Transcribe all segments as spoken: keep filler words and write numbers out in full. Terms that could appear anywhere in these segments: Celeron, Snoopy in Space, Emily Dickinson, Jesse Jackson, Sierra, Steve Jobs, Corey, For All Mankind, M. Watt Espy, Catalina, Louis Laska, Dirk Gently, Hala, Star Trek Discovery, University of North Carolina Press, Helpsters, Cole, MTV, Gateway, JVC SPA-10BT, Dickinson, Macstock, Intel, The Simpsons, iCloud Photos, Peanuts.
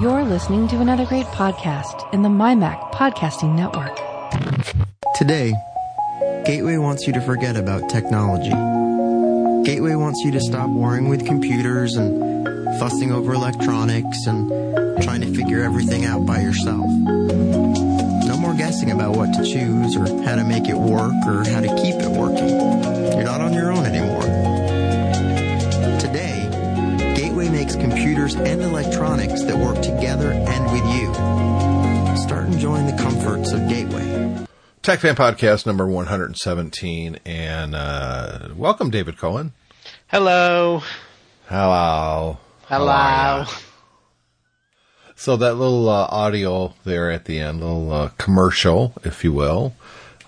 You're listening to another great podcast in the MyMac Podcasting Network. Today, Gateway wants you to forget about technology. Gateway wants you to stop worrying with computers and fussing over electronics and trying to figure everything out by yourself. No more guessing about what to choose or how to make it work or how to keep it working. You're not on your own anymore. Today, Gateway makes computers and electronics that work together and with you. Start enjoying the comforts of Gateway. Tech Fan Podcast number one hundred seventeen, and uh, welcome, David Cohen. Hello. Hello. Hello. So that little uh, audio there at the end, little uh, commercial, if you will,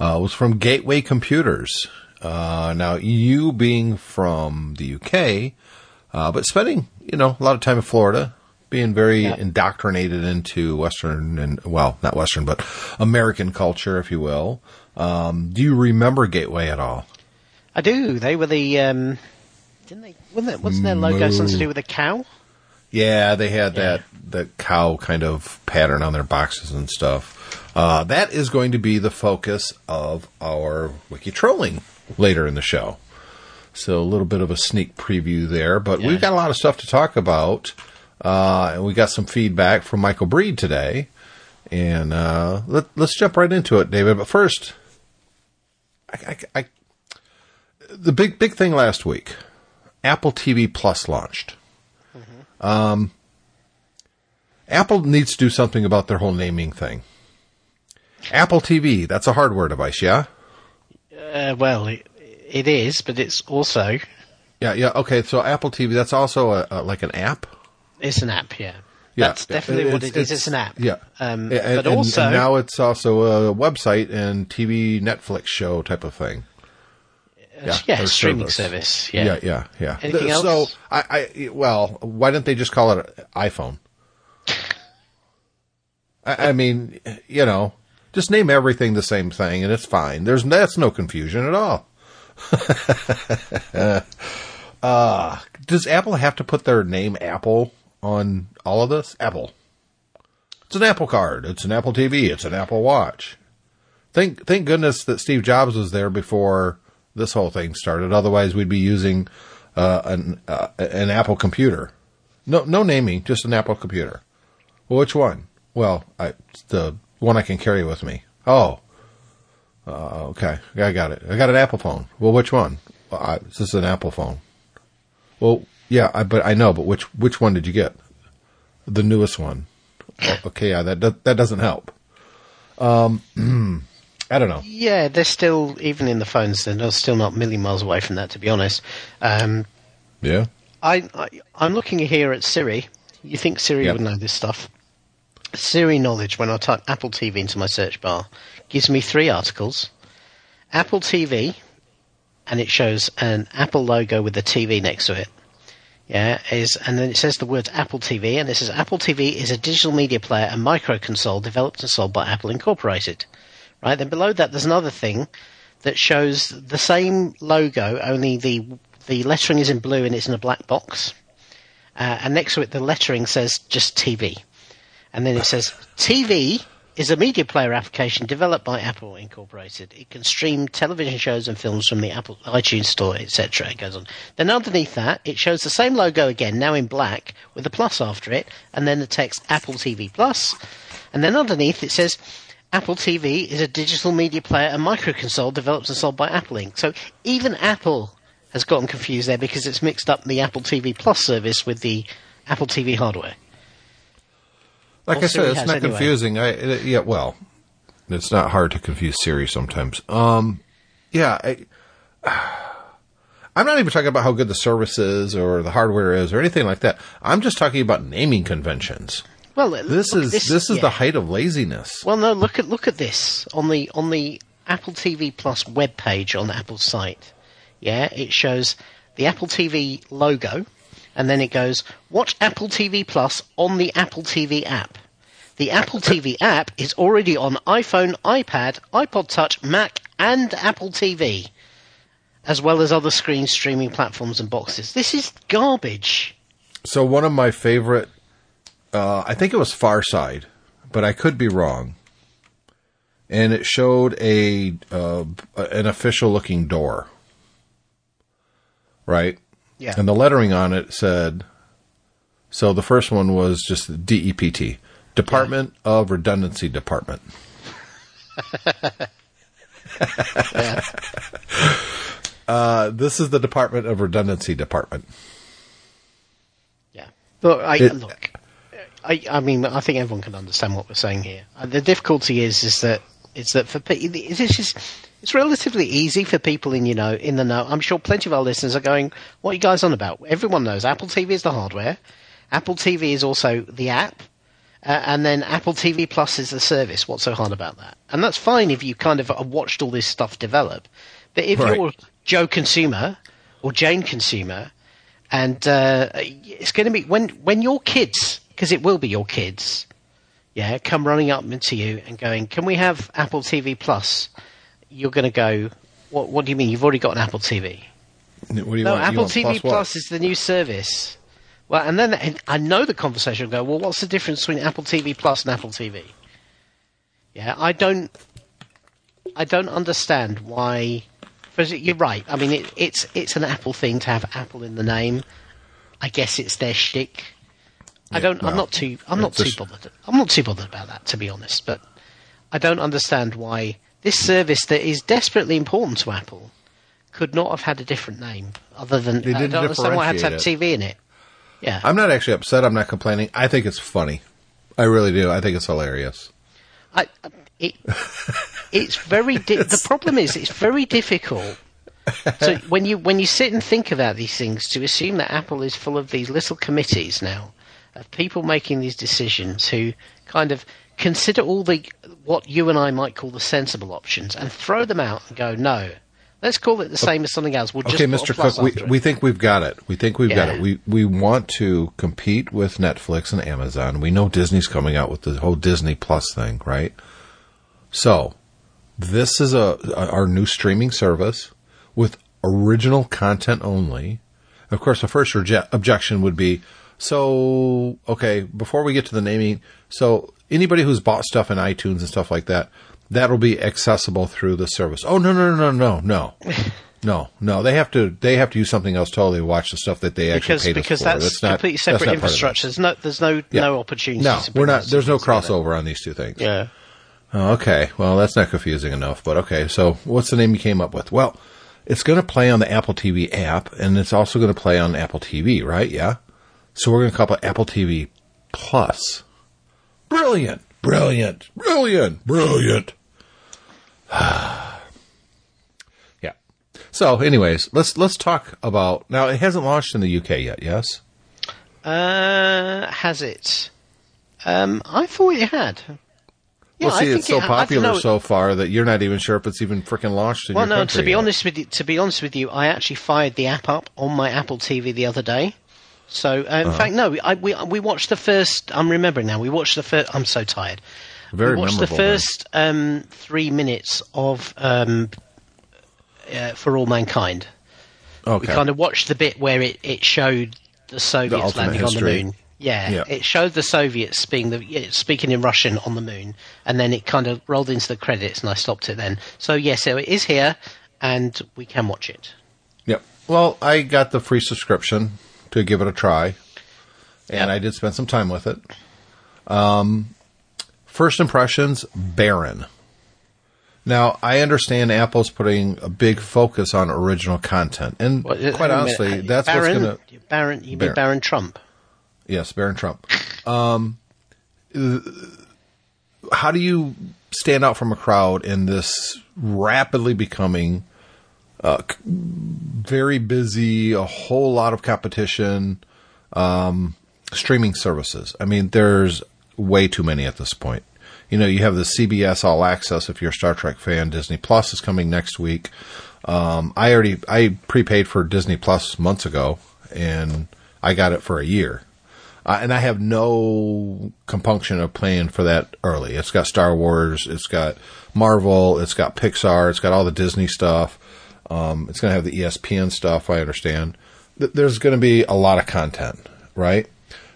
uh, was from Gateway Computers. Uh, now, you being from the U K, uh, but spending, you know, a lot of time in Florida, being very yeah. indoctrinated into Western and, well, not Western, but American culture, if you will. Um, do you remember Gateway at all? I do. They were the, um, didn't they, wasn't, it, wasn't their logo Moo. something to do with a cow? Yeah, they had yeah. that, that cow kind of pattern on their boxes and stuff. Uh, that is going to be the focus of our wiki trolling later in the show. So a little bit of a sneak preview there, but yeah. we've got a lot of stuff to talk about. Uh, and we got some feedback from Michael Breed today, and uh, let, let's jump right into it, David. But first, I, I, I, the big big thing last week, Apple T V Plus launched. Mm-hmm. Um, Apple needs to do something about their whole naming thing. Apple T V, that's a hardware device, yeah? Uh, well, it, it is, but it's also... Yeah, yeah, okay, so Apple T V, that's also a, a, like an app? It's an app, yeah. yeah. That's definitely it's, what it is. It's, it's an app. Yeah. Um, and, but and, also, and now it's also a website and T V Netflix show type of thing. Yeah, yeah streaming service. service. Yeah, yeah, yeah. yeah. Anything else? So, I, I, well, why didn't they just call it an iPhone? I, I mean, you know, just name everything the same thing and it's fine. There's That's no confusion at all. uh, does Apple have to put their name Apple on all of this? Apple. It's an Apple card. It's an Apple T V. It's an Apple Watch. Thank thank goodness that Steve Jobs was there before this whole thing started. Otherwise, we'd be using uh, an uh, an Apple computer. No no naming, just an Apple computer. Well, which one? Well, I, the one I can carry with me. Oh, uh, okay. I got it. I got an Apple phone. Well, which one? Well, I, this is an Apple phone. Well. Yeah, I, but I know. But which which one did you get? The newest one. Okay, yeah, that that, that doesn't help. Um, I don't know. Yeah, they're still even in the phones. They're still not a million miles away from that, to be honest. Um, yeah. I, I I'm looking here at Siri. You think Siri yep. would know this stuff? Siri knowledge. When I type Apple T V into my search bar, gives me three articles. Apple T V, and it shows an Apple logo with a T V next to it. Yeah, is and then it says the words Apple T V, and it says Apple T V is a digital media player and micro console developed and sold by Apple Incorporated. Right, then below that there's another thing that shows the same logo, only the the lettering is in blue and it's in a black box. Uh, and next to it the lettering says just T V. And then it says T V is a media player application developed by Apple Incorporated. It can stream television shows and films from the Apple iTunes store, et cetera. It goes on. Then underneath that, it shows the same logo again, now in black, with a plus after it, and then the text Apple T V Plus. And then underneath it says, Apple T V is a digital media player and microconsole developed and sold by Apple Incorporated. So even Apple has gotten confused there because it's mixed up the Apple T V Plus service with the Apple T V hardware. Like well, I said, Siri it's not anyway. confusing. I, it, yeah, well, it's not hard to confuse Siri sometimes. Um, yeah, I, I'm not even talking about how good the service is or the hardware is or anything like that. I'm just talking about naming conventions. Well, this is this, this is yeah. the height of laziness. Well, no, look at look at this on the on the Apple T V Plus webpage on Apple's site. Yeah, it shows the Apple T V logo. And then it goes, watch Apple T V Plus on the Apple T V app. The Apple T V app is already on iPhone, iPad, iPod Touch, Mac, and Apple T V, as well as other screen streaming platforms and boxes. This is garbage. So one of my favorite Uh, I think it was Far Side, but I could be wrong. And it showed a uh, an official-looking door, right? Yeah. And the lettering on it said, so the first one was just D E P T, Department yeah. of Redundancy Department. yeah. uh, this is the Department of Redundancy Department. Yeah. Look, I, it, look I, I mean, I think everyone can understand what we're saying here. The difficulty is, is that... It's that for this is it's relatively easy for people in you know in the know. I'm sure plenty of our listeners are going, "What are you guys on about?" Everyone knows Apple T V is the hardware, Apple T V is also the app, uh, and then Apple T V Plus is the service. What's so hard about that? And that's fine if you kind of watched all this stuff develop, but if right. you're Joe consumer or Jane consumer, and uh, it's going to be when when your kids, because it will be your kids. Yeah, come running up to you and going, can we have Apple T V Plus? You're going to go, what, what do you mean? You've already got an Apple T V. What do you no, want? Apple you want T V Plus, Plus is the new service. Well, and then and I know the conversation will go, well, what's the difference between Apple T V Plus and Apple T V? Yeah, I don't I don't understand why... You're right. I mean, it, it's it's an Apple thing to have Apple in the name. I guess it's their shtick. I don't. No, I'm not too. I'm not too sh- bothered. I'm not too bothered about that, to be honest. But I don't understand why this service that is desperately important to Apple could not have had a different name, other than they didn't I don't understand why it had to have T V in it. Yeah, I'm not actually upset. I'm not complaining. I think it's funny. I really do. I think it's hilarious. I. It. It's very. Di- it's- the problem is, it's very difficult. So when you when you sit and think about these things, to assume that Apple is full of these little committees now. Of people making these decisions who kind of consider all the what you and I might call the sensible options and throw them out and go, no, let's call it the same as something else. We'll okay, just Mister Cook, we, we think we've got it. We think we've yeah. got it. We we want to compete with Netflix and Amazon. We know Disney's coming out with the whole Disney Plus thing, right? So this is a, a our new streaming service with original content only. Of course, the first reje- objection would be, so, okay, before we get to the naming, so anybody who's bought stuff in iTunes and stuff like that, that'll be accessible through the service. Oh, no, no, no, no, no, no, no. They have to they have to use something else totally to watch the stuff that they actually paid us for. Because that's completely separate infrastructure. There's no, there's no, yeah. no opportunity. No, we're not, there's no crossover on these two things. Yeah. Oh, okay, well, that's not confusing enough, but okay. So what's the name you came up with? Well, it's going to play on the Apple T V app, and it's also going to play on Apple T V, right? Yeah. So we're going to call it Apple T V Plus. Brilliant, brilliant, brilliant, brilliant. yeah. So, anyways, let's let's talk about now. It hasn't launched in the U K yet, yes? Uh, has it? Um, I thought it had. Yeah, well, see, I it's so it, popular so far that you're not even sure if it's even freaking launched in well, your no, country. Well, no. To be yet. honest with you, to be honest with you, I actually fired the app up on my Apple T V the other day. So, uh, in uh-huh. fact, no, I, we we watched the first... I'm remembering now. We watched the first... I'm so tired. Very memorable. We watched memorable, the first um, three minutes of um, uh, For All Mankind. Okay. We kind of watched the bit where it, it showed the Soviets the landing history. on the moon. Yeah, yeah, it showed the Soviets being the, speaking in Russian on the moon, and then it kind of rolled into the credits, and I stopped it then. So, yeah, so it is here, and we can watch it. Yep. Well, I got the free subscription... to give it a try, and yep. I did spend some time with it. Um, first impressions, barren. Now, I understand Apple's putting a big focus on original content, and well, quite honestly, that's Baron, what's going to... Barron, you mean Baron. Baron Trump? Yes, Baron Trump. Um, how do you stand out from a crowd in this rapidly becoming... Uh, very busy, a whole lot of competition, um, streaming services. I mean, there's way too many at this point. You know, you have the C B S All Access if you're a Star Trek fan. Disney Plus is coming next week. Um, I already, I prepaid for Disney Plus months ago, and I got it for a year. Uh, and I have no compunction of playing for that early. It's got Star Wars, it's got Marvel, it's got Pixar, it's got all the Disney stuff. Um, it's going to have the E S P N stuff, I understand. There's going to be a lot of content, right?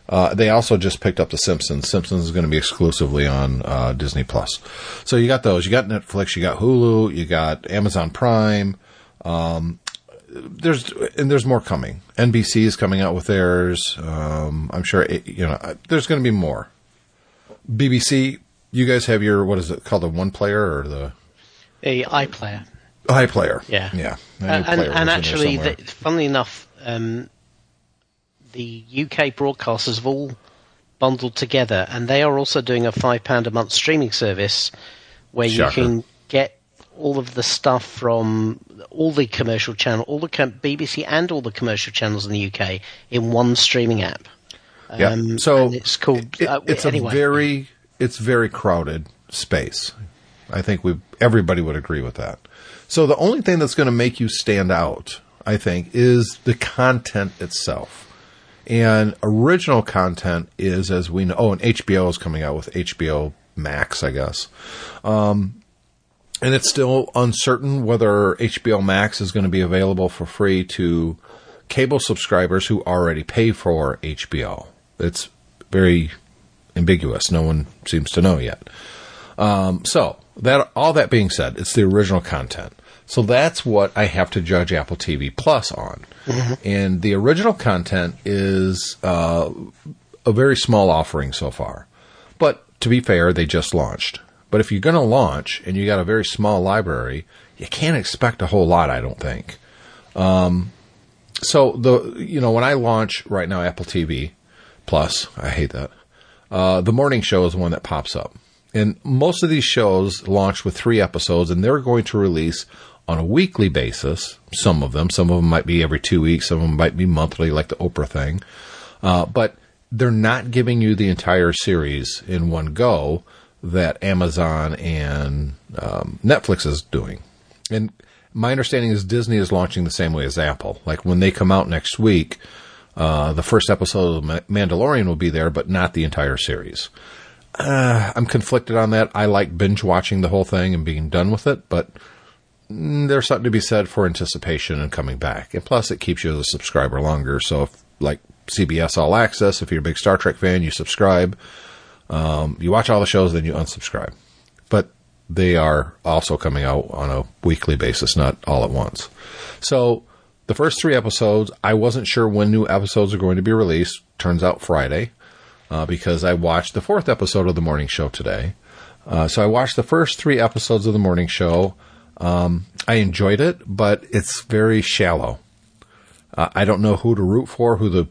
Uh, they also just picked up The Simpsons. Simpsons is going to be exclusively on uh, Disney Plus. So you got those. You got Netflix. You got Hulu. You got Amazon Prime. Um, there's and there's more coming. N B C is coming out with theirs. Um, I'm sure it, you know. There's going to be more. B B C. You guys have your, what is it called, the one player or the the iPlayer? iPlayer. Yeah, yeah. Uh, and and actually, the, funnily enough. Um, The U K broadcasters have all bundled together, and they are also doing a five pounds a month streaming service where Shocker. you can get all of the stuff from all the commercial channels, all the com- B B C and all the commercial channels in the U K in one streaming app. Um, yeah, so it's called. It, uh, it's anyway. a very, it's very crowded space. I think we everybody would agree with that. So the only thing that's going to make you stand out, I think, is the content itself. And original content is, as we know, oh, and H B O is coming out with H B O Max, I guess. Um, and it's still uncertain whether H B O Max is going to be available for free to cable subscribers who already pay for H B O. It's very ambiguous. No one seems to know yet. Um, so that all that being said, it's the original content. So that's what I have to judge Apple T V Plus on. Mm-hmm. And the original content is uh, a very small offering so far. But to be fair, they just launched. But if you're going to launch and you got a very small library, you can't expect a whole lot, I don't think. Um, so, the you know, when I launch right now Apple T V Plus, I hate that, uh, The Morning Show is the one that pops up. And most of these shows launch with three episodes, and they're going to release on a weekly basis, some of them. Some of them might be every two weeks. Some of them might be monthly, like the Oprah thing. Uh, but they're not giving you the entire series in one go that Amazon and um, Netflix is doing. And my understanding is Disney is launching the same way as Apple. Like when they come out next week, uh, the first episode of Ma- Mandalorian will be there, but not the entire series. Uh, I'm conflicted on that. I like binge watching the whole thing and being done with it, but there's something to be said for anticipation and coming back. And plus, it keeps you as a subscriber longer. So, if, like C B S All Access, if you're a big Star Trek fan, you subscribe. Um, you watch all the shows, then you unsubscribe. But they are also coming out on a weekly basis, not all at once. So, the first three episodes, I wasn't sure when new episodes are going to be released. Turns out Friday. Uh, because I watched the fourth episode of The Morning Show today. Uh, so I watched the first three episodes of The Morning Show. Um, I enjoyed it, but it's very shallow. Uh, I don't know who to root for, who the,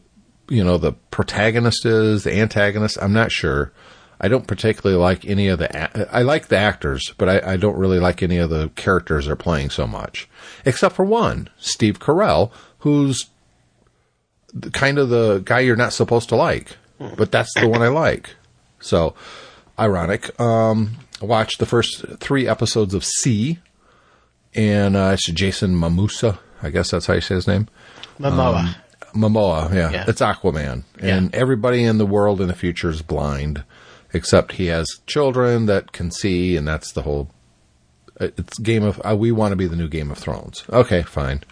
you know, the protagonist is, the antagonist. I'm not sure. I don't particularly like any of the, a- I like the actors, but I, I don't really like any of the characters they're playing so much. Except for one, Steve Carell, who's the, kind of the guy you're not supposed to like. But that's the one I like. So, ironic. Um, I watched the first three episodes of See. And uh, it's Jason Momoa. I guess that's how you say his name. Momoa. Um, Momoa, yeah. yeah. It's Aquaman. And yeah. everybody in the world in the future is blind. Except he has children that can see. And that's the whole... It's Game of... Uh, we want to be the new Game of Thrones. Okay, fine.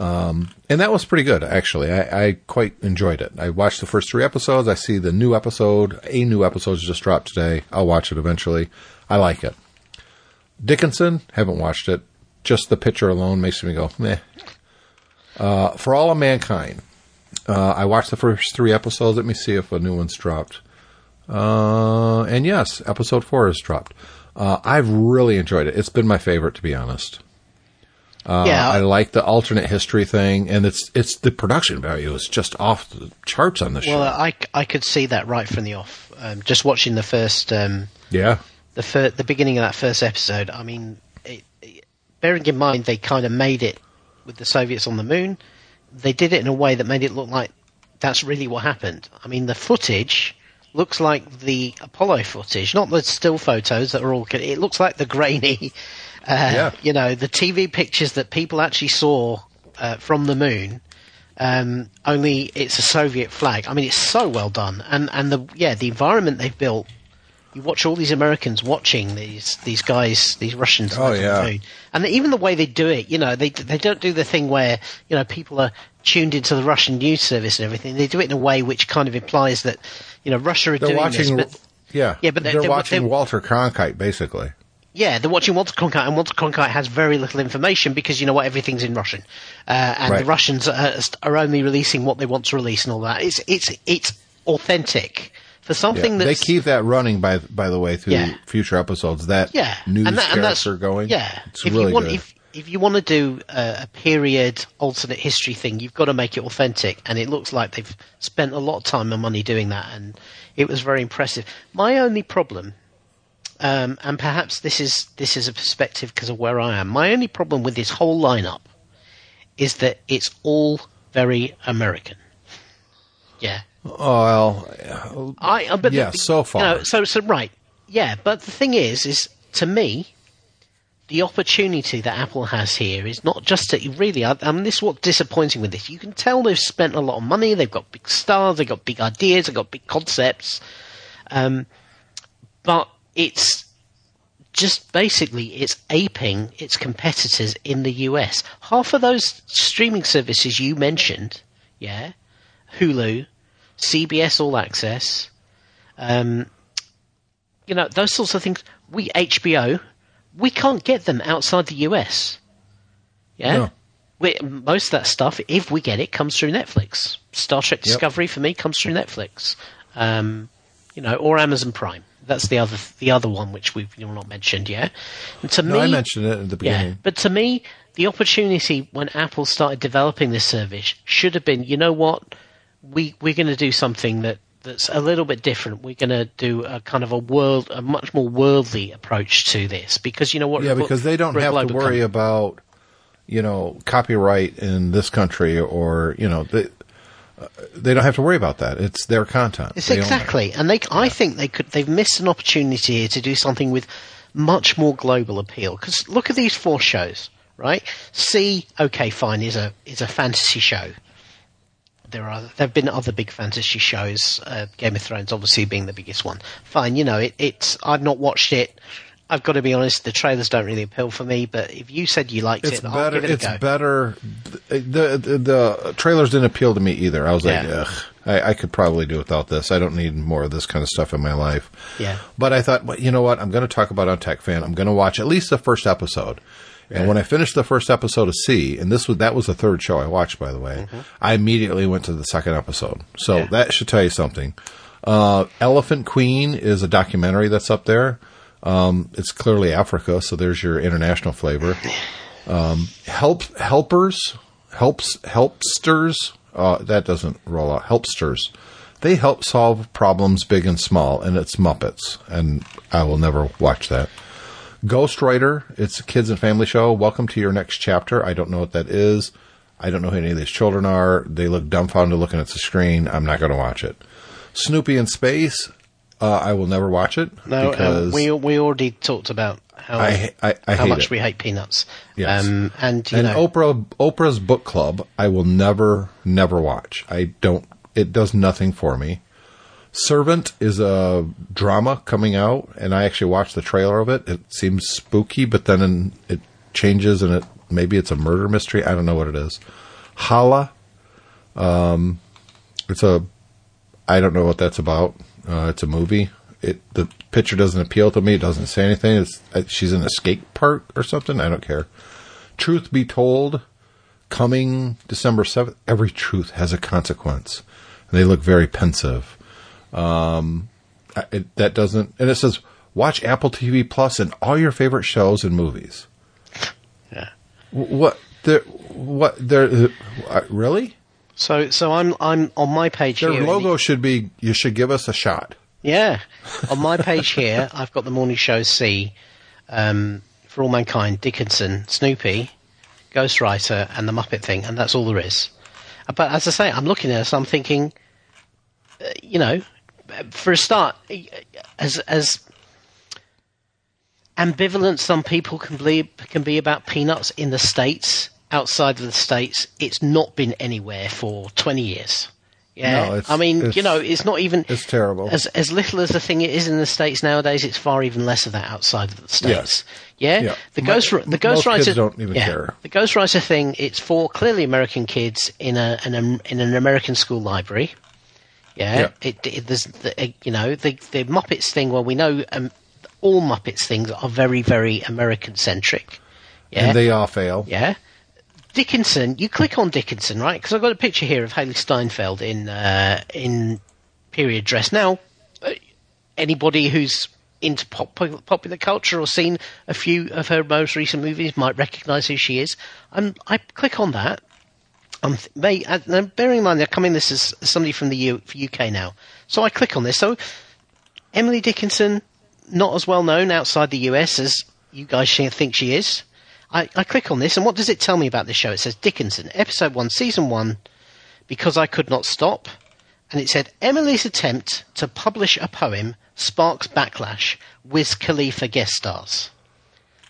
Um, and that was pretty good, actually. I, I quite enjoyed it. I watched the first three episodes. I see the new episode. A new episode just dropped today. I'll watch it eventually. I like it. Dickinson, haven't watched it. Just the picture alone makes me go, meh. Uh, For All Mankind. Uh, I watched the first three episodes. Let me see if a new one's dropped. Uh, and yes, episode four has dropped. Uh, I've really enjoyed it. It's been my favorite, to be honest. Uh, yeah. I like the alternate history thing, and it's it's the production value is just off the charts on this well, show. Well, I, I could see that right from the off. Um, just watching the first, um, yeah, the fir- the beginning of that first episode. I mean, it, it, bearing in mind they kind of made it with the Soviets on the moon, they did it in a way that made it look like that's really what happened. I mean, the footage looks like the Apollo footage, not the still photos that are all. It looks like the grainy. Uh, yeah. You know, the T V pictures that people actually saw uh, from the moon, um, only it's a Soviet flag. I mean, it's so well done. And, and the yeah, the environment they've built, you watch all these Americans watching these these guys, these Russians. Oh, yeah. And even the way they do it, you know, they they don't do the thing where, you know, people are tuned into the Russian news service and everything, they do it in a way which kind of implies that, you know, Russia are they're doing watching, this. But, yeah, yeah, but they're, they're, they're watching they're, Walter Cronkite, basically. Yeah, they're watching Walter Cronkite, and Walter Cronkite has very little information because, you know what, everything's in Russian. Uh, and right. the Russians are, are only releasing what they want to release and all that. It's it's it's authentic. For something yeah. that's... They keep that running, by by the way, through yeah. future episodes, that yeah. news and that, and character going. Yeah. It's if really you want, good. If, if you want to do a, a period alternate history thing, you've got to make it authentic, and it looks like they've spent a lot of time and money doing that, and it was very impressive. My only problem... Um, and perhaps this is this is a perspective because of where I am. My only problem with this whole lineup is that it's all very American. Yeah. Well, I but yeah. The, so far, you know, so so right. Yeah, but the thing is, is to me, the opportunity that Apple has here is not just to really. I, I mean, this is what's disappointing with this. You can tell they've spent a lot of money. They've got big stars. They've got big ideas. They've got big concepts. Um, but it's just basically it's aping its competitors in the U S. Half of those streaming services you mentioned, yeah, Hulu, C B S All Access, um, you know, those sorts of things. We H B O, we can't get them outside the U S. Yeah, no. we, most of that stuff, if we get it, comes through Netflix. Star Trek Discovery yep. for me comes through Netflix, um, you know, or Amazon Prime. That's the other the other one which we've not mentioned yet. And to no, me, I mentioned it at the beginning. Yeah, but to me, the opportunity when Apple started developing this service should have been, you know what, we we're going to do something that, that's a little bit different. We're going to do a kind of a world, a much more worldly approach to this because you know what? Yeah, because they don't have to worry about you know copyright in this country or you know the. They don't have to worry about that. It's their content. It's exactly, and they. Yeah. I think they could. They've missed an opportunity here to do something with much more global appeal. Because look at these four shows, right? See, okay, fine, is a is a fantasy show. There are there have been other big fantasy shows. Uh, Game of Thrones, obviously, being the biggest one. Fine, you know, it, it's. I've not watched it. I've got to be honest, the trailers don't really appeal for me, but if you said you liked it's it, better, I'll give it a it's go. It's better. The, the, the trailers didn't appeal to me either. I was yeah. like, ugh, I, I could probably do without this. I don't need more of this kind of stuff in my life. Yeah. But I thought, well, you know what? I'm going to talk about it on Tech Fan. I'm going to watch at least the first episode. And yeah. when I finished the first episode of C, and this was that was the third show I watched, by the way, mm-hmm. I immediately went to the second episode. So yeah. that should tell you something. Uh, Elephant Queen is a documentary that's up there. Um, it's clearly Africa, so there's your international flavor. Um, help helpers, helps helpsters. Uh, that doesn't roll out. Helpsters, they help solve problems big and small, and it's Muppets. And I will never watch that. Ghostwriter, it's a kids and family show. Welcome to your next chapter. I don't know what that is. I don't know who any of these children are. They look dumbfounded looking at the screen. I'm not going to watch it. Snoopy in Space. Uh, I will never watch it. No, uh, we we already talked about how I, I, I how much it. we hate Peanuts. Yes, um, and you and know. Oprah Oprah's Book Club. I will never never watch. I don't. It does nothing for me. Servant is a drama coming out, and I actually watched the trailer of it. It seems spooky, but then it changes, and it maybe it's a murder mystery. I don't know what it is. Hala, um, it's a. I don't know what that's about. Uh, it's a movie. It the picture doesn't appeal to me. It doesn't say anything. It's uh, she's in a skate park or something. I don't care. Truth Be Told, coming December seventh. Every truth has a consequence. And they look very pensive. Um, it, that doesn't. And it says watch Apple T V Plus and all your favorite shows and movies. Yeah. What? They're, what? They're, uh, really? So, so I'm I'm on my page Their here. Their logo should be, you should give us a shot. Yeah. On my page here, I've got The Morning Show, See, um, For All Mankind, Dickinson, Snoopy, Ghostwriter, and The Muppet Thing, and that's all there is. But as I say, I'm looking at this, I'm thinking, uh, you know, for a start, as as ambivalent some people can be, can be about Peanuts in the States. Outside of the States, it's not been anywhere for twenty years. Yeah, no, it's, I mean, it's, you know, it's not even... It's terrible. As as little as the thing it is in the States nowadays, it's far even less of that outside of the States. Yeah? yeah? yeah. The Ghost My, the Ghostwriter... Most kids don't even yeah, care. The Ghostwriter thing, it's for clearly American kids in a in, a, in an American school library. Yeah? yeah. It, it there's the, You know, the, the Muppets thing, well, we know um, all Muppets things are very, very American-centric. Yeah? And they are fail. Yeah. Dickinson, you click on Dickinson, right? Because I've got a picture here of Haley Steinfeld in uh, in period dress. Now, anybody who's into pop, popular culture or seen a few of her most recent movies might recognise who she is. I'm, I click on that. I'm, they, I'm bearing in mind they're coming this as somebody from the U, U K now. So I click on this. So Emily Dickinson, not as well known outside the U S as you guys think she is. I, I click on this, and what does it tell me about this show? It says, Dickinson, episode one, season one, Because I Could Not Stop. And it said, Emily's attempt to publish a poem sparks backlash. Wiz Khalifa guest stars.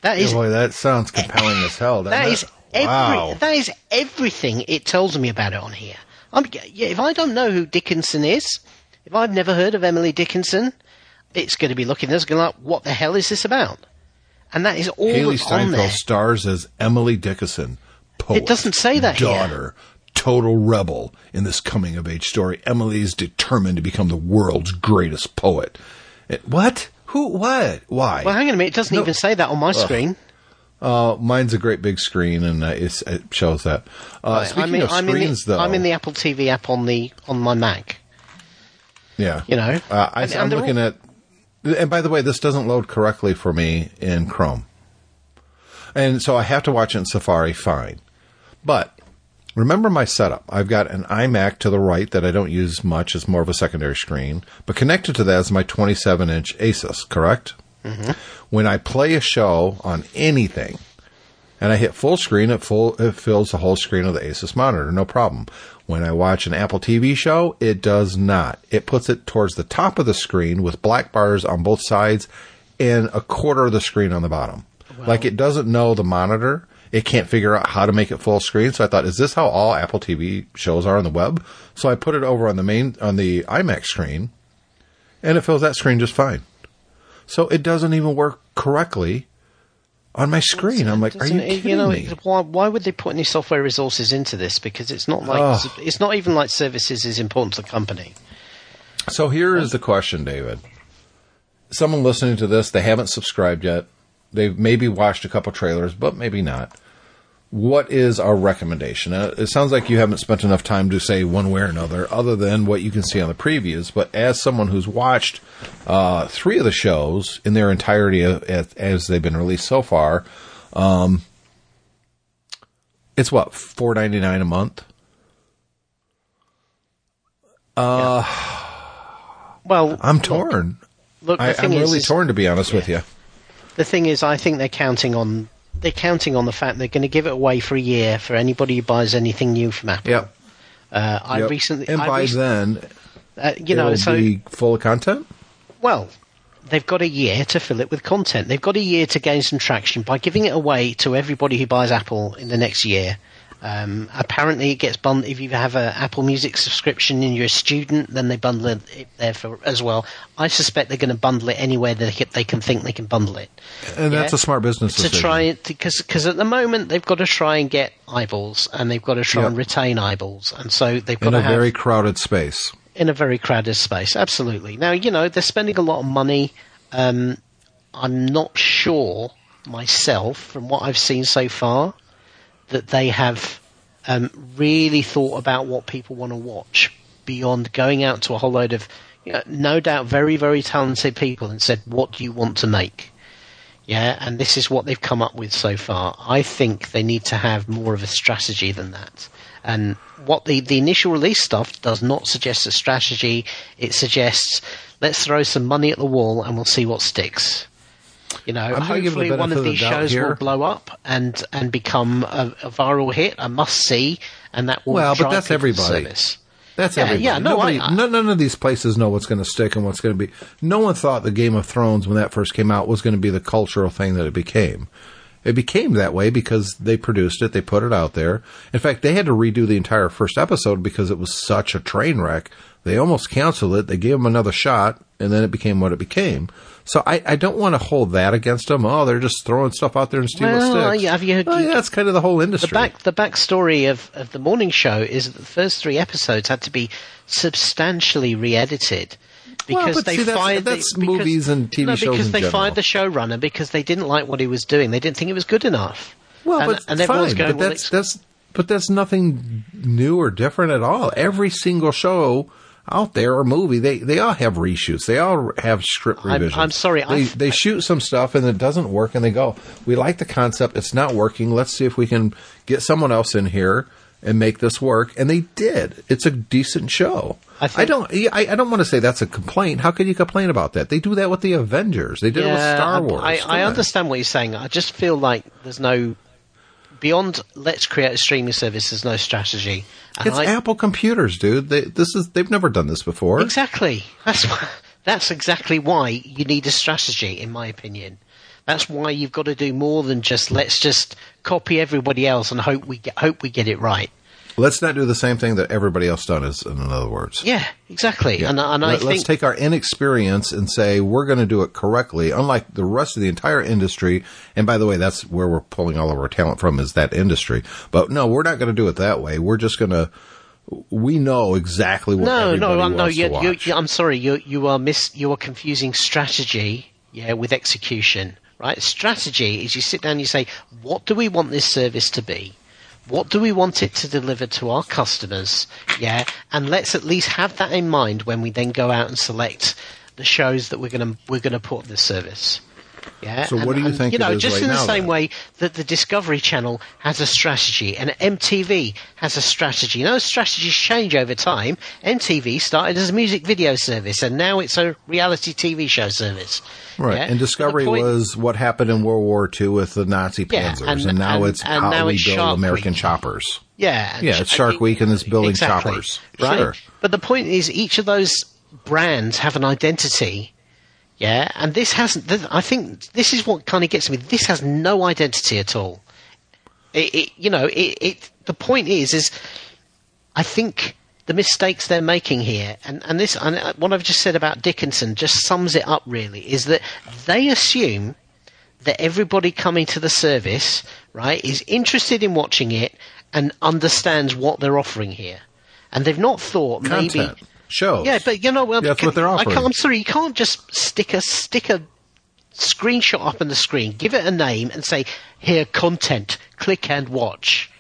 That is... Boy, that sounds compelling as hell, doesn't that it? Is every, wow. That is everything it tells me about it on here. I'm, if I don't know who Dickinson is, if I've never heard of Emily Dickinson, it's going to be looking, there's going to be like, what the hell is this about? And that is all Haley Steinfeld on there. Stars as Emily Dickinson, poet, it doesn't say that daughter, here. Total rebel in this coming-of-age story. Emily is determined to become the world's greatest poet. It, what? Who? What? Why? Well, hang on a minute. It doesn't no. even say that on my Ugh. screen. Uh, mine's a great big screen, and uh, it's, it shows that. Uh, right. Speaking I'm in, of I'm screens, in the, though, I'm in the Apple T V app on the on my Mac. Yeah, you know, uh, I, and, I'm and looking all- at. And by the way, this doesn't load correctly for me in Chrome. And so I have to watch it in Safari, fine. But remember my setup. I've got an iMac to the right that I don't use much. It's more of a secondary screen. But connected to that is my twenty-seven inch Asus, correct? Mm-hmm. When I play a show on anything and I hit full screen, it, full, it fills the whole screen of the Asus monitor, no problem. When I watch an Apple T V show, it does not. It puts it towards the top of the screen with black bars on both sides and a quarter of the screen on the bottom. Wow. Like it doesn't know the monitor. It can't figure out how to make it full screen. So I thought, is this how all Apple T V shows are on the web? So I put it over on the main, on the iMac screen, and it fills that screen just fine. So it doesn't even work correctly on my screen. I'm like, are you kidding you know, me? Why, why would they put any software resources into this? Because it's not like oh. it's not even like services is important to the company. So here is the question, David. Someone listening to this, they haven't subscribed yet. They've maybe watched a couple trailers, but maybe not. What is our recommendation? It sounds like you haven't spent enough time to say one way or another, other than what you can see on the previews. But as someone who's watched uh, three of the shows in their entirety as, as they've been released so far, um, it's what, four dollars and ninety-nine cents a month? Uh, yeah. Well, I'm torn. Look, look, I, I'm is, really is, torn, to be honest yeah. with you. The thing is, I think they're counting on... They're counting on the fact they're going to give it away for a year for anybody who buys anything new from Apple. Yep. Uh, I yep. recently, and I by rec- then, uh, you know, so be full of content. Well, they've got a year to fill it with content. They've got a year to gain some traction by giving it away to everybody who buys Apple in the next year. Um, apparently, it gets bundled if you have an Apple Music subscription and you're a student. Then they bundle it there for as well. I suspect they're going to bundle it anywhere that they can think they can bundle it. And yeah? that's a smart business to decision. try it because because at the moment they've got to try and get eyeballs and they've got to try yep. and retain eyeballs, and so they've got in to a have, very crowded space. In a very crowded space, absolutely. Now you know they're spending a lot of money. Um, I'm not sure myself from what I've seen so far that they have um, really thought about what people want to watch beyond going out to a whole load of, you know, no doubt, very, very talented people and said, what do you want to make? Yeah, and this is what they've come up with so far. I think they need to have more of a strategy than that. And what the, the initial release stuff does not suggest a strategy. It suggests, let's throw some money at the wall and we'll see what sticks. You know, I'm hopefully one of these shows here will blow up and, and become a, a viral hit, a must-see, and that will well, but that's everybody. Service. That's yeah, everybody. Yeah, no, Nobody, I, I, none of these places know what's going to stick and what's going to be. No one thought that Game of Thrones, when that first came out, was going to be the cultural thing that it became. It became that way because they produced it. They put it out there. In fact, they had to redo the entire first episode because it was such a train wreck. They almost canceled it. They gave them another shot, and then it became what it became. So I, I don't want to hold that against them. Oh, they're just throwing stuff out there and stealing well, sticks. Have you heard, well, yeah, that's kind of the whole industry. The back, the backstory of, of The Morning Show is that the first three episodes had to be substantially re-edited. Because well, they see, that's, fired that's the, because, movies and T V no, shows because in they general. Fired the showrunner because they didn't like what he was doing. They didn't think it was good enough. Well, and, but and fine, going, but well, that's, that's but that's nothing new or different at all. Every single show out there or movie, they they all have reshoots. They all have script revisions. I'm, I'm sorry, they, they shoot some stuff and it doesn't work, and they go, "We like the concept. It's not working. Let's see if we can get someone else in here and make this work." And they did. It's a decent show. I, I don't. I, I don't want to say that's a complaint. How can you complain about that? They do that with the Avengers. They did yeah, it with Star Wars. I, I, I understand what you're saying. I just feel like there's no beyond. Let's create a streaming service. There's no strategy. And it's I, Apple computers, dude. They, this is. They've never done this before. Exactly. That's why, that's exactly why you need a strategy, in my opinion. That's why you've got to do more than just let's just copy everybody else and hope we get, hope we get it right. Let's not do the same thing that everybody else done is, in other words. Yeah, exactly. Yeah. And, and I Let, think, let's take our inexperience and say we're going to do it correctly, unlike the rest of the entire industry. And by the way, that's where we're pulling all of our talent from is that industry. But no, we're not going to do it that way. We're just going to – we know exactly what no, everybody no, wants no, you're, to watch. You're, I'm sorry. You you are mis- you are confusing strategy yeah, with execution, right? Strategy is you sit down and you say, what do we want this service to be? What do we want it to deliver to our customers? Yeah, and let's at least have that in mind when we then go out and select the shows that we're going to we're going to put on this service. Yeah. So and, what do you and, think? You know, it is just right in the now, same then? way that the Discovery Channel has a strategy and M T V has a strategy. You know, strategies change over time. M T V started as a music video service, and now it's a reality T V show service. Right, yeah? And Discovery point, was what happened in World War Two with the Nazi yeah, panzers, and, and now and, it's and how now we it's build American Week. choppers. Yeah, yeah, it's Shark I mean, Week and it's building exactly, choppers, right? Sure. But the point is, each of those brands have an identity. Yeah, and this hasn't. Th- I think this is what kind of gets me. This has no identity at all. It, it you know, it, it. The point is, is I think the mistakes they're making here, and and this, and what I've just said about Dickinson just sums it up really. Is that they assume that everybody coming to the service, right, is interested in watching it and understands what they're offering here, and they've not thought Content. maybe. Shows. Yeah, but you know, well, that's what they're offering. I can't, I'm sorry, you can't just stick a stick a screenshot up on the screen, give it a name, and say, "Here, content, click and watch."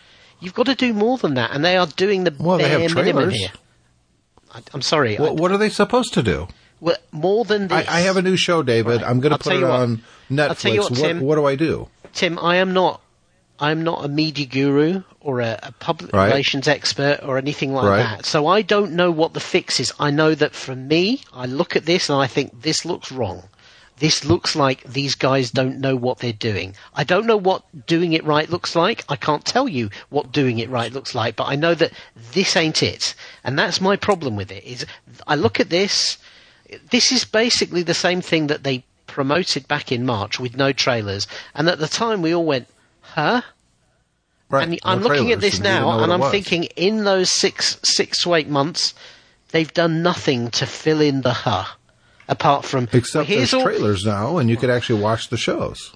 You've got to do more than that, and they are doing the well, bare they have minimum here. I, I'm sorry. Well, I, what are they supposed to do? Well, more than this. I, I have a new show, David. Right. I'm going to put it what. on Netflix. I'll tell you what, what, Tim, what do I do? Tim, I am not. I'm not a media guru or a, a public right. relations expert or anything like right. that. So I don't know what the fix is. I know that for me, I look at this and I think this looks wrong. This looks like these guys don't know what they're doing. I don't know what doing it right looks like. I can't tell you what doing it right looks like, but I know that this ain't it. And that's my problem with it is I look at this. This is basically the same thing that they promoted back in March with no trailers. And at the time we all went, huh? Right. And I'm no looking at this now, and I'm thinking, in those six, six to eight months, they've done nothing to fill in the huh, apart from except there's all- trailers now, and you could actually watch the shows.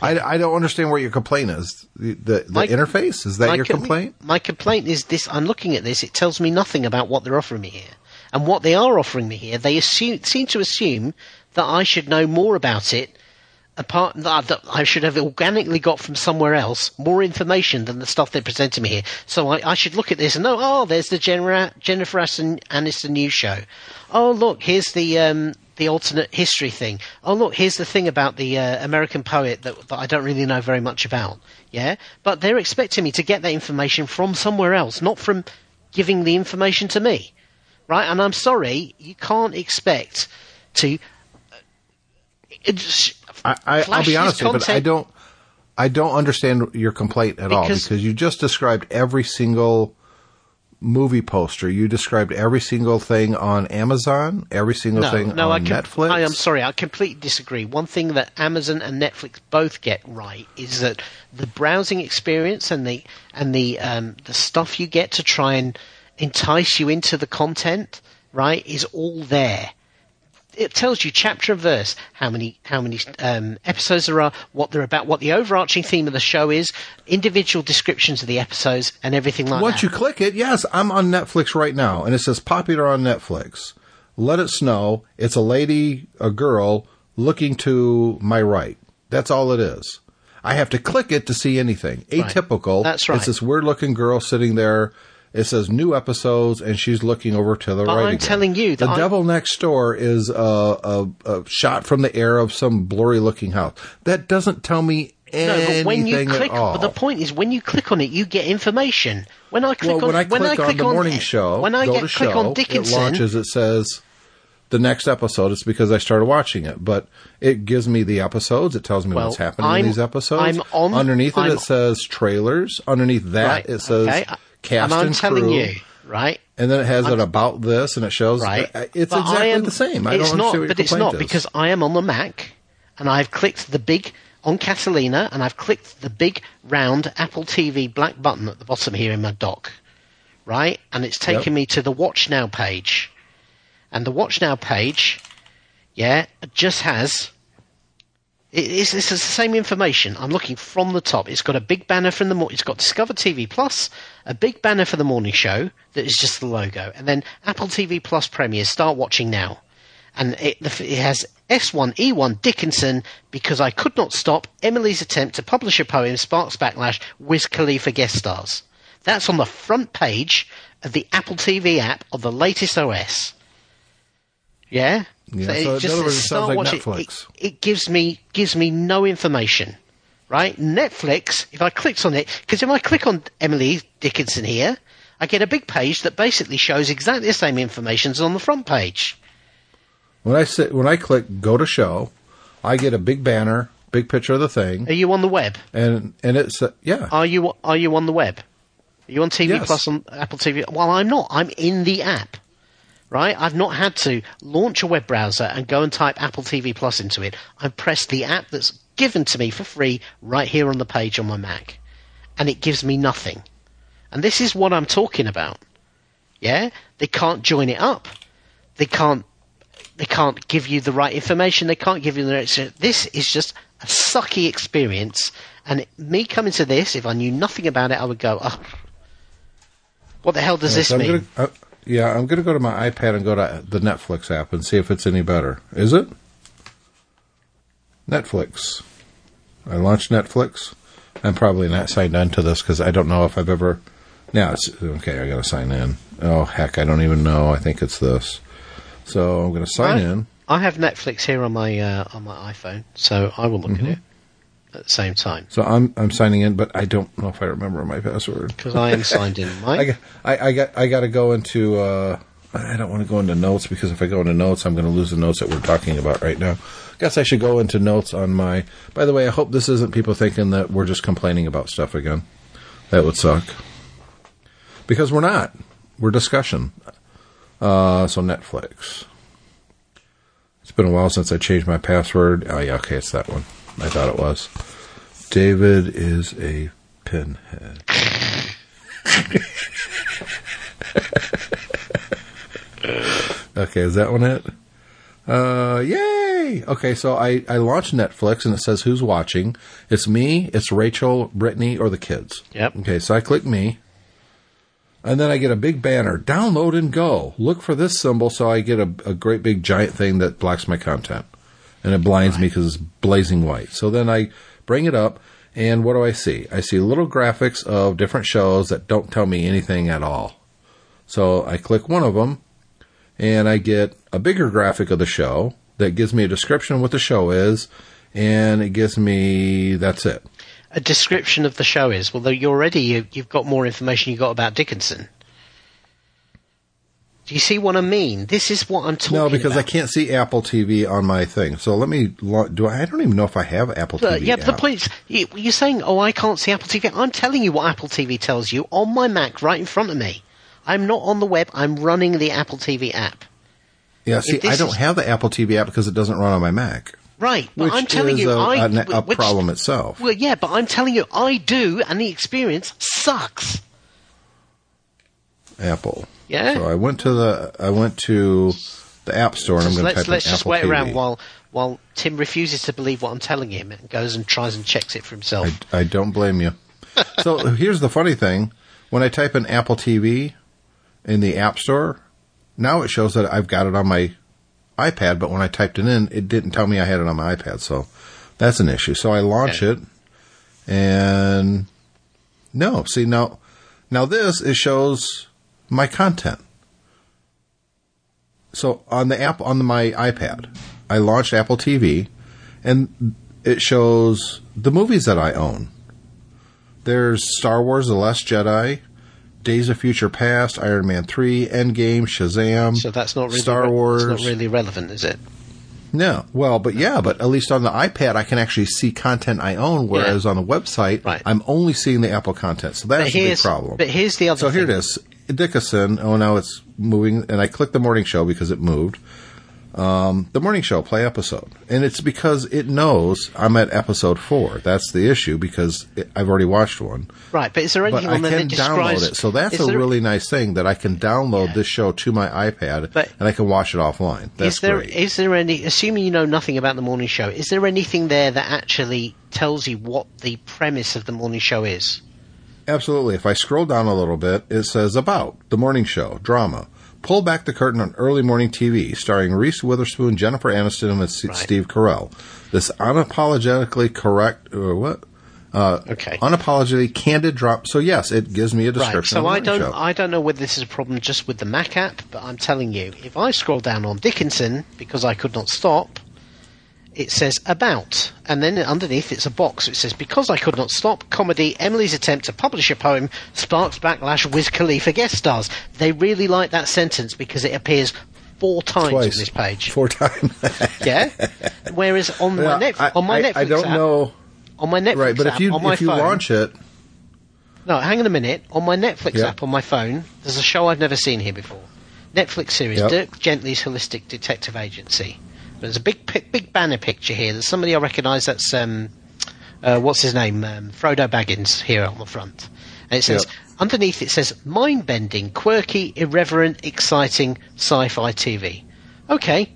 I, I don't understand what your complaint is. The, the, the my, interface is that your com- complaint? My complaint is this: I'm looking at this; it tells me nothing about what they're offering me here, and what they are offering me here. They assume, seem to assume that I should know more about it. Apart that I should have organically got from somewhere else more information than the stuff they presented me here. So I, I should look at this and know, oh, there's the Jennifer Aniston news show. Oh, look, here's the um, the alternate history thing. Oh, look, here's the thing about the uh, American poet that, that I don't really know very much about. Yeah, but they're expecting me to get that information from somewhere else, not from giving the information to me, right? And I'm sorry, you can't expect to. Uh, it, I, I, I'll be honest with you, but I don't, I don't understand your complaint at all because you just described every single movie poster. You described every single thing on Amazon, every single no, thing no, on I com- Netflix. I, I'm sorry, I completely disagree. One thing that Amazon and Netflix both get right is that the browsing experience and the and the um, the stuff you get to try and entice you into the content, right, is all there. It tells you chapter and verse, how many how many um, episodes there are, what they're about, what the overarching theme of the show is, individual descriptions of the episodes, and everything like Once that. Once you click it, yes, I'm on Netflix right now, and it says popular on Netflix. Let it snow. It's a lady, a girl, looking to my right. That's all it is. I have to click it to see anything. Atypical. Right. That's right. It's this weird-looking girl sitting there. It says new episodes, and she's looking over to the but right I'm again. telling you. That the I'm- Devil Next Door is a, a, a shot from the air of some blurry-looking house. That doesn't tell me anything no, but when you click, at all. But the point is, when you click on it, you get information. When I click well, on when I when click I click on The Morning on, Show, when I go get, to click show, on Dickinson, it launches, it says the next episode. It's because I started watching it. But it gives me the episodes. It tells me well, what's happening I'm, in these episodes. I'm on, Underneath I'm, it, it says trailers. Underneath that, right, it says... Okay. I, Cast and, and crew. I'm telling you, right? And then it has I'm, it about this, and it shows. Right. It's but exactly am, the same. I don't know what But it's not, is. Because I am on the Mac, and I've clicked the big, on Catalina, and I've clicked the big round Apple T V black button at the bottom here in my dock, right? And it's taken yep. me to the Watch Now page. And the Watch Now page, yeah, just has... It's, it's the same information. I'm looking from the top. It's got a big banner from the mo- it's got Discover T V Plus, a big banner for The Morning Show that is just the logo, and then Apple T V Plus Premiere. Start watching now, and it, it has S one E one Dickinson because I could not stop Emily's attempt to publish a poem sparks backlash. Wiz Khalifa guest stars. That's on the front page of the Apple T V app of the latest O S. Yeah. Yeah, so, so it just, in other words, it sounds like Netflix. It, it gives me gives me no information, right? Netflix. If I clicked on it, because if I click on Emily Dickinson here, I get a big page that basically shows exactly the same information as on the front page. When I sit, when I click go to show, I get a big banner, big picture of the thing. Are you on the web? And and it's uh, yeah. Are you are you on the web? Are you on T V yes. Plus on Apple T V? Well, I'm not. I'm in the app. Right, I've not had to launch a web browser and go and type Apple T V Plus into it. I've pressed the app that's given to me for free right here on the page on my Mac, and it gives me nothing. And this is what I'm talking about. Yeah, they can't join it up. They can't. They can't give you the right information. They can't give you the right. This is just a sucky experience. And me coming to this, if I knew nothing about it, I would go, oh, "What the hell does yeah, this so mean?" I'm gonna, uh- Yeah, I'm going to go to my iPad and go to the Netflix app and see if it's any better. Is it? Netflix. I launched Netflix. I'm probably not signed on to this because I don't know if I've ever... Now it's... Okay, I got to sign in. Oh, heck, I don't even know. I think it's this. So I'm going to sign I, in. I have Netflix here on my uh, on my iPhone, so I will look mm-hmm. at it at the same time. So I'm I'm signing in, but I don't know if I remember my password. Because I am signed in, Mike. I, I, I got I got to go into... Uh, I don't want to go into notes, because if I go into notes, I'm going to lose the notes that we're talking about right now. I guess I should go into notes on my... By the way, I hope this isn't people thinking that we're just complaining about stuff again. That would suck. Because we're not. We're discussion. Uh, so Netflix. It's been a while since I changed my password. Oh, yeah, okay, it's that one. I thought it was. David is a pinhead. Okay, is that one it? Uh, yay! Okay, so I, I launched Netflix, and it says who's watching. It's me, it's Rachel, Brittany, or the kids. Yep. Okay, so I click me. And then I get a big banner. Download and go. Look for this symbol, so I get a, a great big giant thing that blocks my content. And it blinds me because it's blazing white. So then I bring it up, and what do I see? I see little graphics of different shows that don't tell me anything at all. So I click one of them, and I get a bigger graphic of the show that gives me a description of what the show is, and it gives me, that's it. A description of the show is, well, you're already, you, you've got more information you got about Dickinson. Do you see what I mean? This is what I'm talking about. No, because about. I can't see Apple T V on my thing. So let me – do I, I don't even know if I have Apple T V Yeah, but app. The point is you're saying, oh, I can't see Apple T V. I'm telling you what Apple T V tells you on my Mac right in front of me. I'm not on the web. I'm running the Apple T V app. Yeah, see, I don't is, have the Apple T V app because it doesn't run on my Mac. Right, but I'm telling you, a, I, a, a which, problem itself. Well, yeah, but I'm telling you, I do, and the experience sucks. Apple. Yeah. So I went to the I went to the App Store, and just I'm going to type in Apple T V. Let's just wait around while while Tim refuses to believe what I'm telling him and goes and tries and checks it for himself. I, I don't blame you. So here's the funny thing: when I type in Apple T V in the App Store, now it shows that I've got it on my iPad, but when I typed it in, it didn't tell me I had it on my iPad, so that's an issue. So I launch okay. it, and no. See, now, now this, it shows my content. So on the app, on the, my iPad, I launched Apple T V, and it shows the movies that I own. There's Star Wars, The Last Jedi, Days of Future Past, Iron Man three, Endgame, Shazam. So that's not really Star re- Wars. That's not really relevant, is it? No. Well, but yeah, but at least on the iPad, I can actually see content I own, whereas yeah. on the website, right. I'm only seeing the Apple content. So that's a big problem. But here's the other. So thing. Here it is, Dickinson. Oh, now it's moving, and I clicked The Morning Show because it moved. Um, The Morning Show, play episode, and it's because it knows I'm at episode four. That's the issue, because it, I've already watched one. Right, but is there anything but on I can that download it? So that's a there, really nice thing that I can download yeah. this show to my iPad, but and I can watch it offline. That's is there, great. Is there any? Assuming you know nothing about The Morning Show, is there anything there that actually tells you what the premise of The Morning Show is? Absolutely. If I scroll down a little bit, it says about The Morning Show drama. Pull back the curtain on early morning T V, starring Reese Witherspoon, Jennifer Aniston, and S- right. Steve Carell. This unapologetically correct, uh, what? Uh, okay. Unapologetically candid drop. So yes, it gives me a description. Right. So of I don't, show. I don't know whether this is a problem just with the Mac app, but I'm telling you, if I scroll down on Dickinson because I could not stop, it says about, and then underneath it's a box. It says because I could not stop comedy. Emily's attempt to publish a poem sparks backlash. Wiz Khalifa guest stars. They really like that sentence because it appears four times Twice. on this page. Four times. yeah. Whereas on yeah, my Netflix, I, on my Netflix, I, I don't app, know. On my Netflix, right? But app, if you on my if you phone, launch it, no, hang on a minute. On my Netflix yep. app on my phone, there's a show I've never seen here before. Netflix series yep. Dirk Gently's Holistic Detective Agency. There's a big big banner picture here. There's somebody I recognise. That's, um, uh, what's his name? Um, Frodo Baggins here on the front. And it says, yeah. underneath it says, mind-bending, quirky, irreverent, exciting, sci-fi T V. Okay,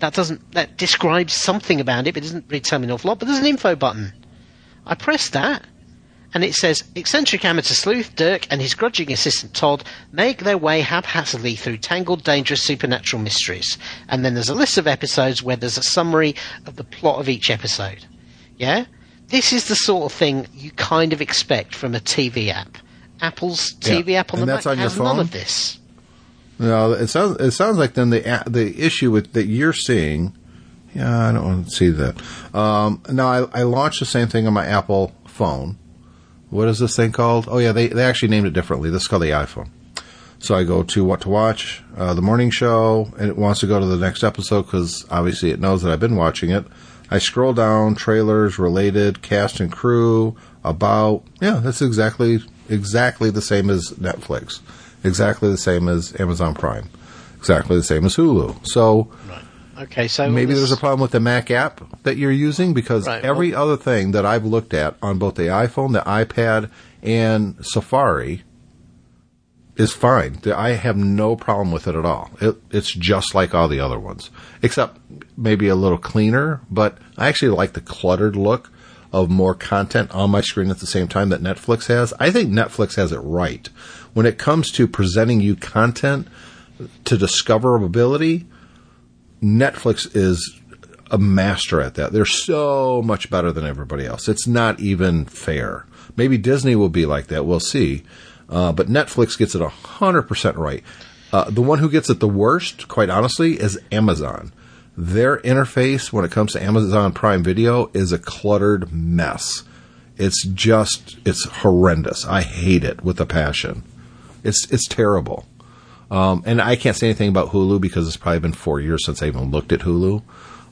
that doesn't that describes something about it, but it doesn't really tell me an awful lot. But there's an info button. I press that, and it says, eccentric amateur sleuth Dirk and his grudging assistant Todd make their way haphazardly through tangled, dangerous supernatural mysteries. And then there's a list of episodes where there's a summary of the plot of each episode. Yeah? This is the sort of thing you kind of expect from a T V app. Apple's T V yeah. app on and the Mac on has phone? None of this. No, it sounds, it sounds like then the the issue with, that you're seeing... Yeah, I don't want to see that. Um, no, I, I launched the same thing on my Apple phone. What is this thing called? Oh, yeah, they, they actually named it differently. This is called the iPhone. So I go to what to watch, uh, The Morning Show, and it wants to go to the next episode because obviously it knows that I've been watching it. I scroll down, trailers, related, cast and crew, about. Yeah, that's exactly exactly the same as Netflix, exactly the same as Amazon Prime, exactly the same as Hulu. So right. okay, so maybe there's a problem with the Mac app that you're using because right, every well, other thing that I've looked at on both the iPhone, the iPad, and Safari is fine. I have no problem with it at all. It, it's just like all the other ones, except maybe a little cleaner. But I actually like the cluttered look of more content on my screen at the same time that Netflix has. I think Netflix has it right. When it comes to presenting you content to discoverability, Netflix is a master at that. They're so much better than everybody else. It's not even fair. Maybe Disney will be like that. We'll see. Uh, but Netflix gets it one hundred percent right. Uh, the one who gets it the worst, quite honestly, is Amazon. Their interface when it comes to Amazon Prime Video is a cluttered mess. It's just, it's horrendous. I hate it with a passion. It's, it's terrible. Um, and I can't say anything about Hulu because it's probably been four years since I even looked at Hulu.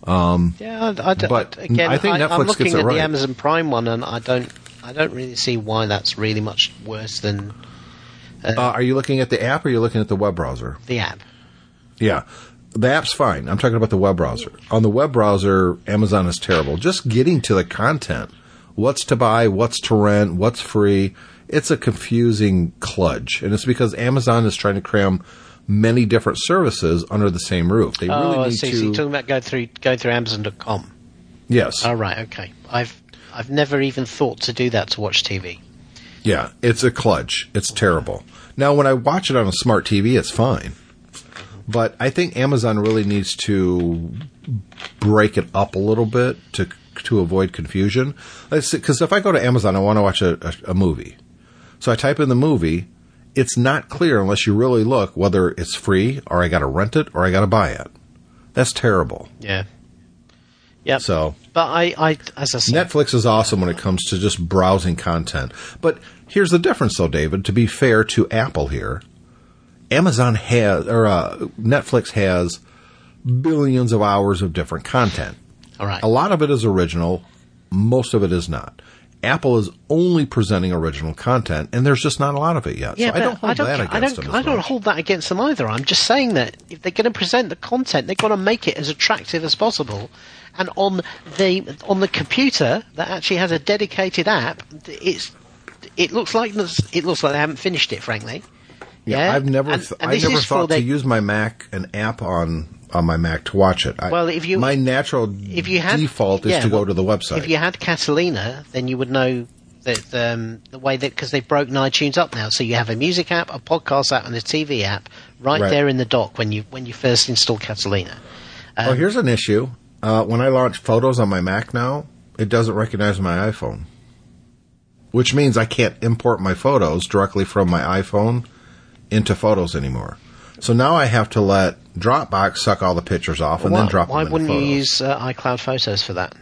Um, yeah, I, I but again, I think Netflix I'm looking gets it at right. the Amazon Prime one, and I don't, I don't really see why that's really much worse than Uh, uh, are you looking at the app or are you looking at the web browser? The app. Yeah. The app's fine. I'm talking about the web browser. On the web browser, Amazon is terrible. Just getting to the content, what's to buy, what's to rent, what's free, it's a confusing kludge. And it's because Amazon is trying to cram many different services under the same roof. They really oh, need see, to... So you're talking about going through, going through Amazon dot com? Yes. Oh, right. Okay. I've I've never even thought to do that to watch T V. Yeah. It's a kludge. It's terrible. Now, when I watch it on a smart T V, it's fine. But I think Amazon really needs to break it up a little bit to to avoid confusion. Because if I go to Amazon, I want to watch a, a, a movie. So I type in the movie. It's not clear unless you really look whether it's free or I got to rent it or I got to buy it. That's terrible. Yeah. Yeah. So, but I, I, as I said, Netflix is awesome when it comes to just browsing content. But here's the difference, though, David. To be fair to Apple here, Amazon has or uh, Netflix has billions of hours of different content. All right. A lot of it is original. Most of it is not. Apple is only presenting original content, and there's just not a lot of it yet. Yeah, so I don't hold I don't, that against I don't, them. I don't much. hold that against them either. I'm just saying that if they're going to present the content, they've got to make it as attractive as possible. And on the on the computer that actually has a dedicated app, it's it looks like it looks like they haven't finished it, frankly. Yeah, yeah? I've never and, th- and I never thought they, to use my Mac an app on. on my Mac to watch it. I, well, if you, my natural if you had, default is yeah, to go well, to the website. If you had Catalina, then you would know that um, the way that, because they've broken iTunes up now, so you have a music app, a podcast app, and a T V app right, right. there in the dock when you when you first install Catalina. Um, oh, here's an issue. Uh, when I launch Photos on my Mac now, it doesn't recognize my iPhone, which means I can't import my photos directly from my iPhone into Photos anymore. So now I have to let Dropbox suck all the pictures off and well, then drop them in Why wouldn't photos. you use uh, iCloud Photos for that?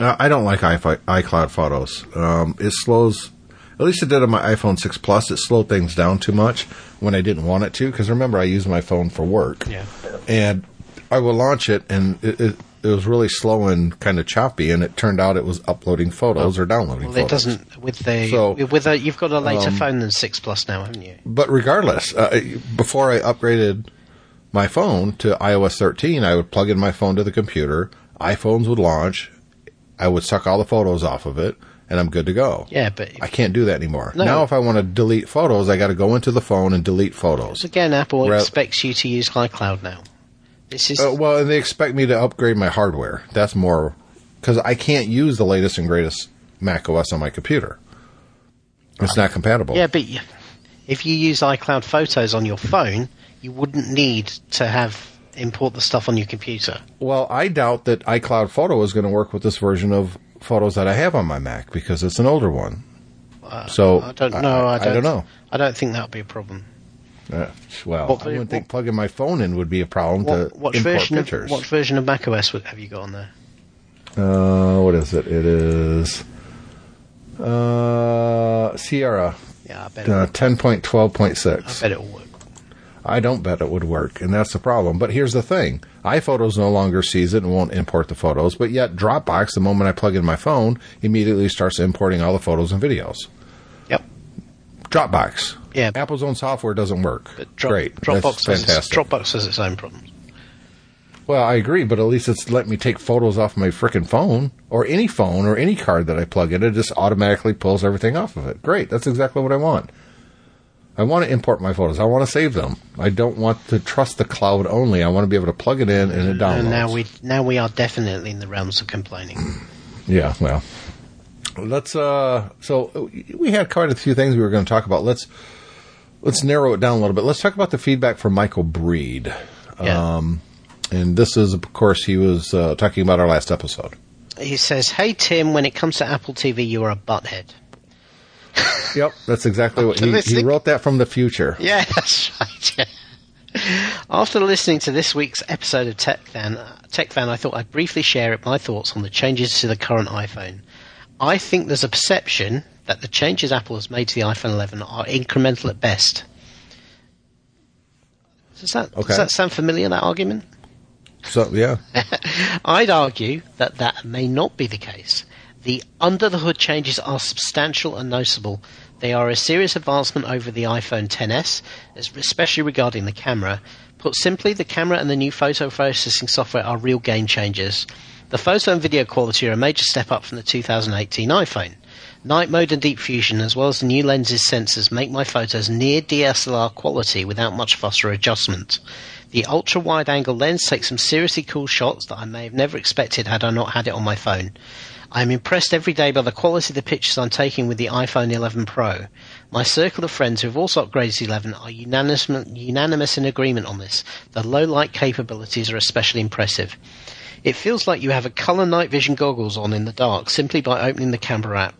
Uh, I don't like iCloud Photos. Um, it slows, at least it did on my iPhone six Plus, it slowed things down too much when I didn't want it to. Because remember, I use my phone for work. Yeah. And I would launch it, and it, it, it was really slow and kind of choppy, and it turned out it was uploading photos well, or downloading well, photos. Well, it doesn't, with the, so, with a, you've got a later um, phone than six Plus now, haven't you? But regardless, uh, before I upgraded my phone to iOS thirteen, I would plug in my phone to the computer, iPhones would launch, I would suck all the photos off of it, and I'm good to go. Yeah, but I can't do that anymore. No. Now if I want to delete photos, I got to go into the phone and delete photos. Again, Apple Re- expects you to use iCloud now. This is uh, well, and they expect me to upgrade my hardware. That's more because I can't use the latest and greatest macOS on my computer. It's not compatible. Yeah, but if you use iCloud Photos on your phone, you wouldn't need to have import the stuff on your computer. Well, I doubt that iCloud Photo is going to work with this version of Photos that I have on my Mac because it's an older one. Uh, so I don't know. I, I, don't, I don't know. I don't think that would be a problem. Uh, well, what, I wouldn't what, think plugging my phone in would be a problem what, to what import version pictures. Of, what version of macOS have you got on there? Uh, what is it? It is uh, Sierra. Yeah, I bet uh, it ten twelve six. I bet it will work. I don't bet it would work, and that's the problem. But here's the thing. iPhotos no longer sees it and won't import the photos, but yet Dropbox, the moment I plug in my phone, immediately starts importing all the photos and videos. Yep. Dropbox. Yeah. Apple's own software doesn't work. But drop, Great. Dropbox that's fantastic. Has, Dropbox has its own problems. Well, I agree, but at least it's letting me take photos off my frickin' phone, or any phone, or any card that I plug in. It just automatically pulls everything off of it. Great. That's exactly what I want. I want to import my photos. I want to save them. I don't want to trust the cloud only. I want to be able to plug it in and it downloads. And now we now we are definitely in the realms of complaining. Yeah, well, let's. Uh, so we had quite a few things we were going to talk about. Let's let's narrow it down a little bit. Let's talk about the feedback from Michael Breed. Yeah. Um, and this is, of course, he was uh, talking about our last episode. He says, "Hey Tim, when it comes to Apple T V, you are a butthead." Yep, that's exactly what he, he wrote that from the future. Yeah, that's right. Yeah. After listening to this week's episode of Tech Fan, Tech Fan, I thought I'd briefly share my thoughts on the changes to the current iPhone. I think there's a perception that the changes Apple has made to the iPhone eleven are incremental at best. Does that, okay. does that sound familiar, that argument? So, yeah. I'd argue that that may not be the case. The under-the-hood changes are substantial and noticeable. They are a serious advancement over the iPhone X S, especially regarding the camera. Put simply, the camera and the new photo processing software are real game changers. The photo and video quality are a major step up from the two thousand eighteen iPhone. Night mode and deep fusion, as well as the new lenses sensors, make my photos near D S L R quality without much fuss or adjustment. The ultra-wide-angle lens takes some seriously cool shots that I may have never expected had I not had it on my phone. I am impressed every day by the quality of the pictures I'm taking with the iPhone eleven Pro. My circle of friends who have also upgraded to eleven are unanimous, unanimous in agreement on this. The low-light capabilities are especially impressive. It feels like you have a colour night vision goggles on in the dark simply by opening the camera app.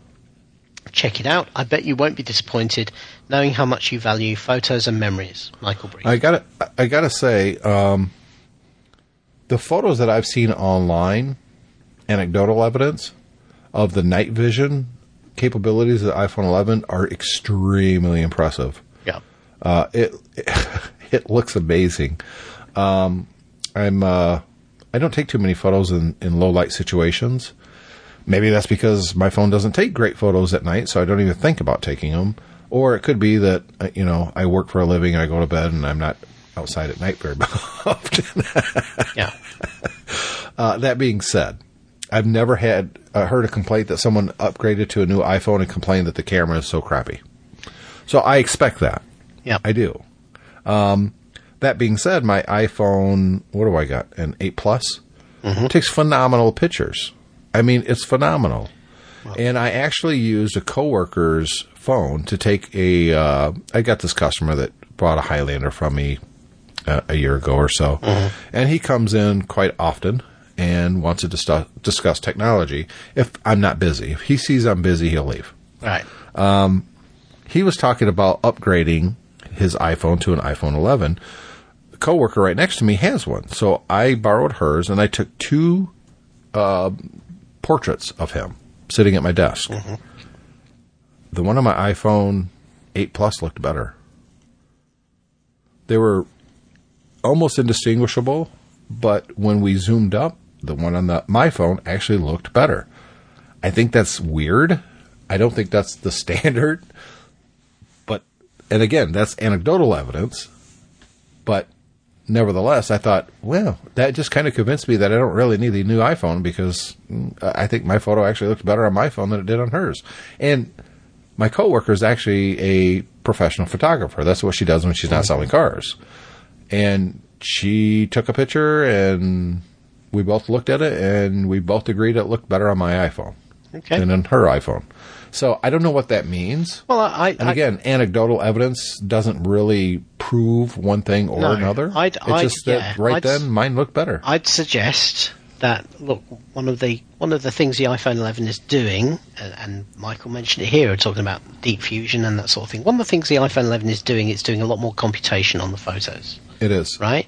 Check it out. I bet you won't be disappointed knowing how much you value photos and memories. Michael Breed. I gotta, I gotta say, um, the photos that I've seen online, anecdotal evidence, of the night vision capabilities of the iPhone eleven are extremely impressive. Yeah, uh, it, it it looks amazing. Um, I'm uh, I don't take too many photos in, in low light situations. Maybe that's because my phone doesn't take great photos at night, so I don't even think about taking them. Or it could be that you know I work for a living, I go to bed, and I'm not outside at night very often. Yeah. Uh, that being said, I've never had uh, heard a complaint that someone upgraded to a new iPhone and complained that the camera is so crappy. So I expect that. Yeah, I do. Um, that being said, my iPhone, what do I got? An eight Plus mm-hmm. takes phenomenal pictures. I mean, it's phenomenal. Wow. And I actually used a coworker's phone to take a. Uh, I got this customer that bought a Highlander from me uh, a year ago or so, mm-hmm. and he comes in quite often. And wants to dis- discuss technology. If I'm not busy, if he sees I'm busy, he'll leave. All right. Um, he was talking about upgrading his iPhone to an iPhone eleven. A coworker right next to me has one, so I borrowed hers and I took two uh, portraits of him sitting at my desk. Mm-hmm. The one on my iPhone eight Plus looked better. They were almost indistinguishable, but when we zoomed up, the one on the, my phone actually looked better. I think that's weird. I don't think that's the standard. But, and again, that's anecdotal evidence. But nevertheless, I thought, well, that just kind of convinced me that I don't really need the new iPhone because I think my photo actually looked better on my phone than it did on hers. And my coworker is actually a professional photographer. That's what she does when she's not selling cars. And she took a picture, and we both looked at it, and we both agreed it looked better on my iPhone okay. than on her iPhone. So I don't know what that means. Well, I, I and again, I, anecdotal evidence doesn't really prove one thing or no, another. I'd, it's I'd, just that yeah, right I'd, then, mine looked better. I'd suggest that look one of the one of the things the iPhone eleven is doing, and, and Michael mentioned it here, we're talking about deep fusion and that sort of thing. One of the things the iPhone eleven is doing, it's doing a lot more computation on the photos. It is right.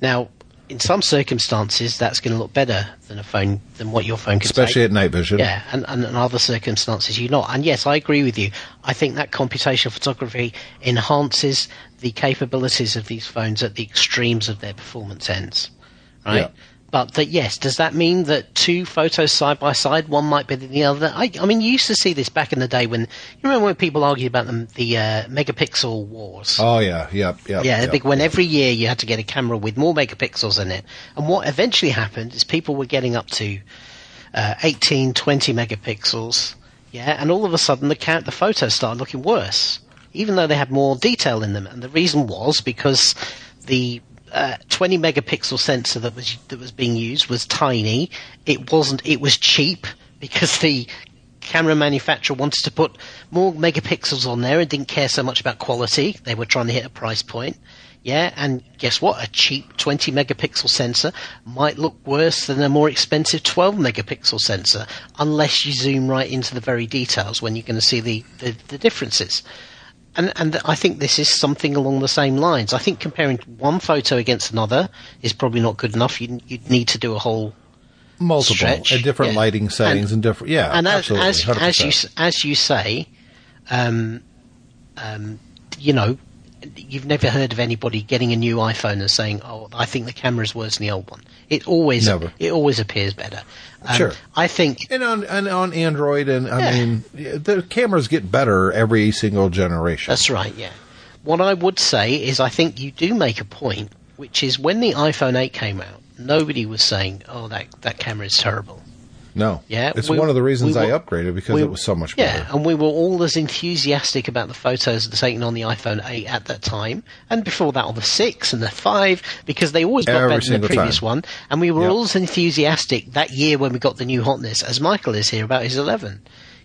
Now, in some circumstances, that's going to look better than a phone than what your phone can especially take. Especially at night vision. Yeah, and, and in other circumstances, you're not. And yes, I agree with you. I think that computational photography enhances the capabilities of these phones at the extremes of their performance ends. Right? Yeah. But that yes, does that mean that two photos side by side, one might be the other? I, I mean, you used to see this back in the day when you remember when people argued about the, the uh, megapixel wars. Oh yeah, yeah, yeah, yeah. Yep, when yep. every year you had to get a camera with more megapixels in it, and what eventually happened is people were getting up to uh, eighteen, twenty megapixels. Yeah, and all of a sudden the count, the photos started looking worse, even though they had more detail in them. And the reason was because the Uh, twenty megapixel sensor that was that was being used was tiny. It wasn't. It was cheap because the camera manufacturer wanted to put more megapixels on there and didn't care so much about quality. They were trying to hit a price point. Yeah, and guess what? A cheap twenty megapixel sensor might look worse than a more expensive twelve megapixel sensor, unless you zoom right into the very details when you're going to see the, the, the differences. And, and I think this is something along the same lines. I think comparing one photo against another is probably not good enough. You, you'd need to do a whole multiple stretch. At different yeah. lighting settings and, and different. Yeah, and absolutely. As, as you as you say, um, um, you know, you've never heard of anybody getting a new iPhone and saying, oh, I think the camera's worse than the old one. It always never. It always appears better. Um, sure. I think... And on and on Android, and I yeah. mean, the cameras get better every single generation. That's right, yeah. What I would say is I think you do make a point, which is when the iPhone eight came out, nobody was saying, oh, that, that camera is terrible. No. Yeah, it's we, one of the reasons we were, I upgraded, because we, it was so much better. Yeah, and we were all as enthusiastic about the photos taken on the iPhone eight at that time, and before that on the six and the five, because they always got Every better than the previous time. one. And we were yep. all as enthusiastic that year when we got the new hotness, as Michael is here about his eleven.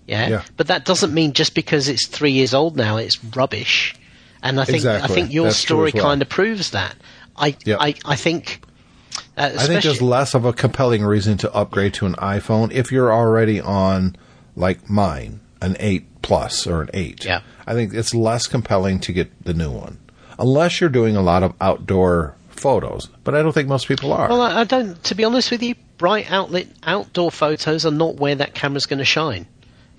Yeah? yeah. But that doesn't mean just because it's three years old now, it's rubbish. And I think exactly. I think your That's story well. kind of proves that. I yep. I, I think... Uh, I think there's less of a compelling reason to upgrade to an iPhone if you're already on, like mine, an eight Plus or an eight. Yeah. I think it's less compelling to get the new one, unless you're doing a lot of outdoor photos. But I don't think most people are. Well, I don't. To be honest with you, bright outlet outdoor photos are not where that camera's going to shine.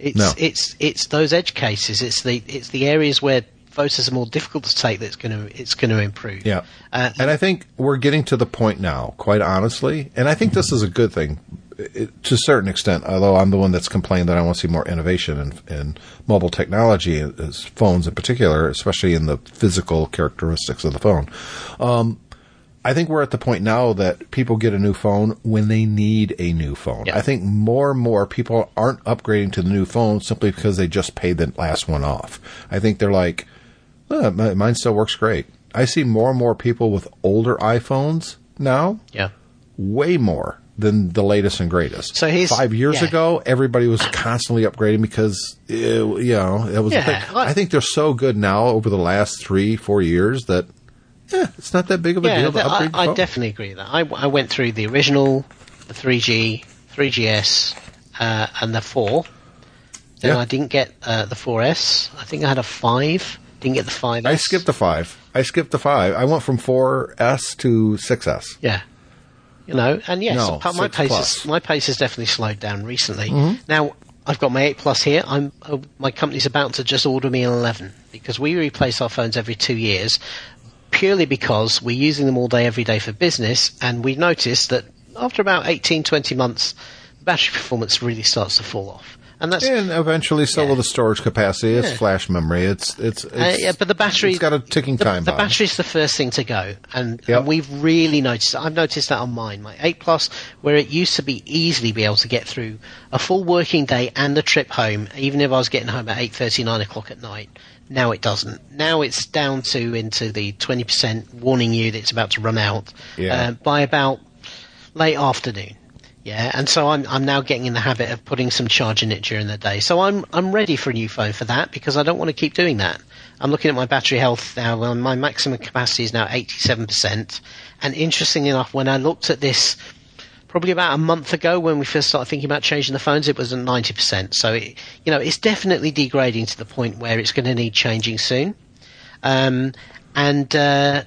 It's no. it's it's those edge cases. It's the it's the areas where photos are more difficult to take that's going to it's going to improve. Yeah, uh, and I think we're getting to the point now, quite honestly, and I think this is a good thing it, to a certain extent, although I'm the one that's complained that I want to see more innovation in, in mobile technology, as phones in particular, especially in the physical characteristics of the phone. Um, I think we're at the point now that people get a new phone when they need a new phone. Yeah. I think more and more people aren't upgrading to the new phone simply because they just paid the last one off. I think they're like... Uh, mine still works great. I see more and more people with older iPhones now. Yeah. Way more than the latest and greatest. So he's, Five years yeah. ago, everybody was constantly upgrading because, it, you know, it was yeah, a thing. I, I think they're so good now over the last three, four years that, yeah, it's not that big of a yeah, deal to upgrade I, I definitely agree with that. I, I went through the original, the three G, three G S, uh, and the four. Then yeah. I didn't get uh, the four S. I think I had a five. Didn't get the five S. I skipped the five. I skipped the five. I went from four S to six S. Yeah. You know, and yes, no, my, pace is, my pace has definitely slowed down recently. Mm-hmm. Now, I've got my eight Plus here. I'm uh, my company's about to just order me an eleven because we replace our phones every two years purely because we're using them all day, every day for business, and we noticed that after about eighteen, twenty months, battery performance really starts to fall off. And, that's, and eventually, so yeah. will the storage capacity. It's yeah. flash memory. It's it's, it's uh, yeah, but the battery, it's got a ticking the, time. The bomb. Battery's the first thing to go, and, yep. and we've really noticed. I've noticed that on mine, my eight Plus, where it used to be easily be able to get through a full working day and a trip home, even if I was getting home at eight thirty, nine o'clock at night. Now it doesn't. Now it's down to into the twenty percent, warning you that it's about to run out yeah. uh, by about late afternoon. Yeah, and so I'm I'm now getting in the habit of putting some charge in it during the day. So I'm I'm ready for a new phone for that because I don't want to keep doing that. I'm looking at my battery health now, and my maximum capacity is now eighty-seven percent. And interestingly enough, when I looked at this probably about a month ago when we first started thinking about changing the phones, it was at ninety percent. So, it, you know, it's definitely degrading to the point where it's going to need changing soon. Um, and uh,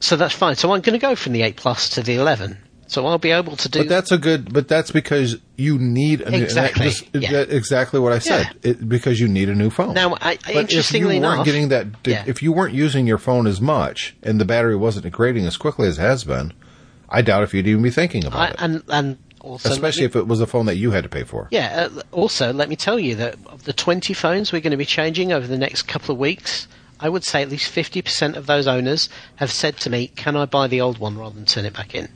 so that's fine. So I'm going to go from the eight Plus to the eleven. So I'll be able to do. But that's a good. But that's because you need a new, exactly just, yeah. exactly what I said. Yeah. It, because you need a new phone. Now, I, but interestingly if you enough, getting that, yeah. if you weren't using your phone as much and the battery wasn't degrading as quickly as it has been, I doubt if you'd even be thinking about I, it. And and also, especially me, if it was a phone that you had to pay for. Yeah. Uh, also, let me tell you that of the twenty phones we're going to be changing over the next couple of weeks, I would say at least fifty percent of those owners have said to me, "Can I buy the old one rather than turn it back in?"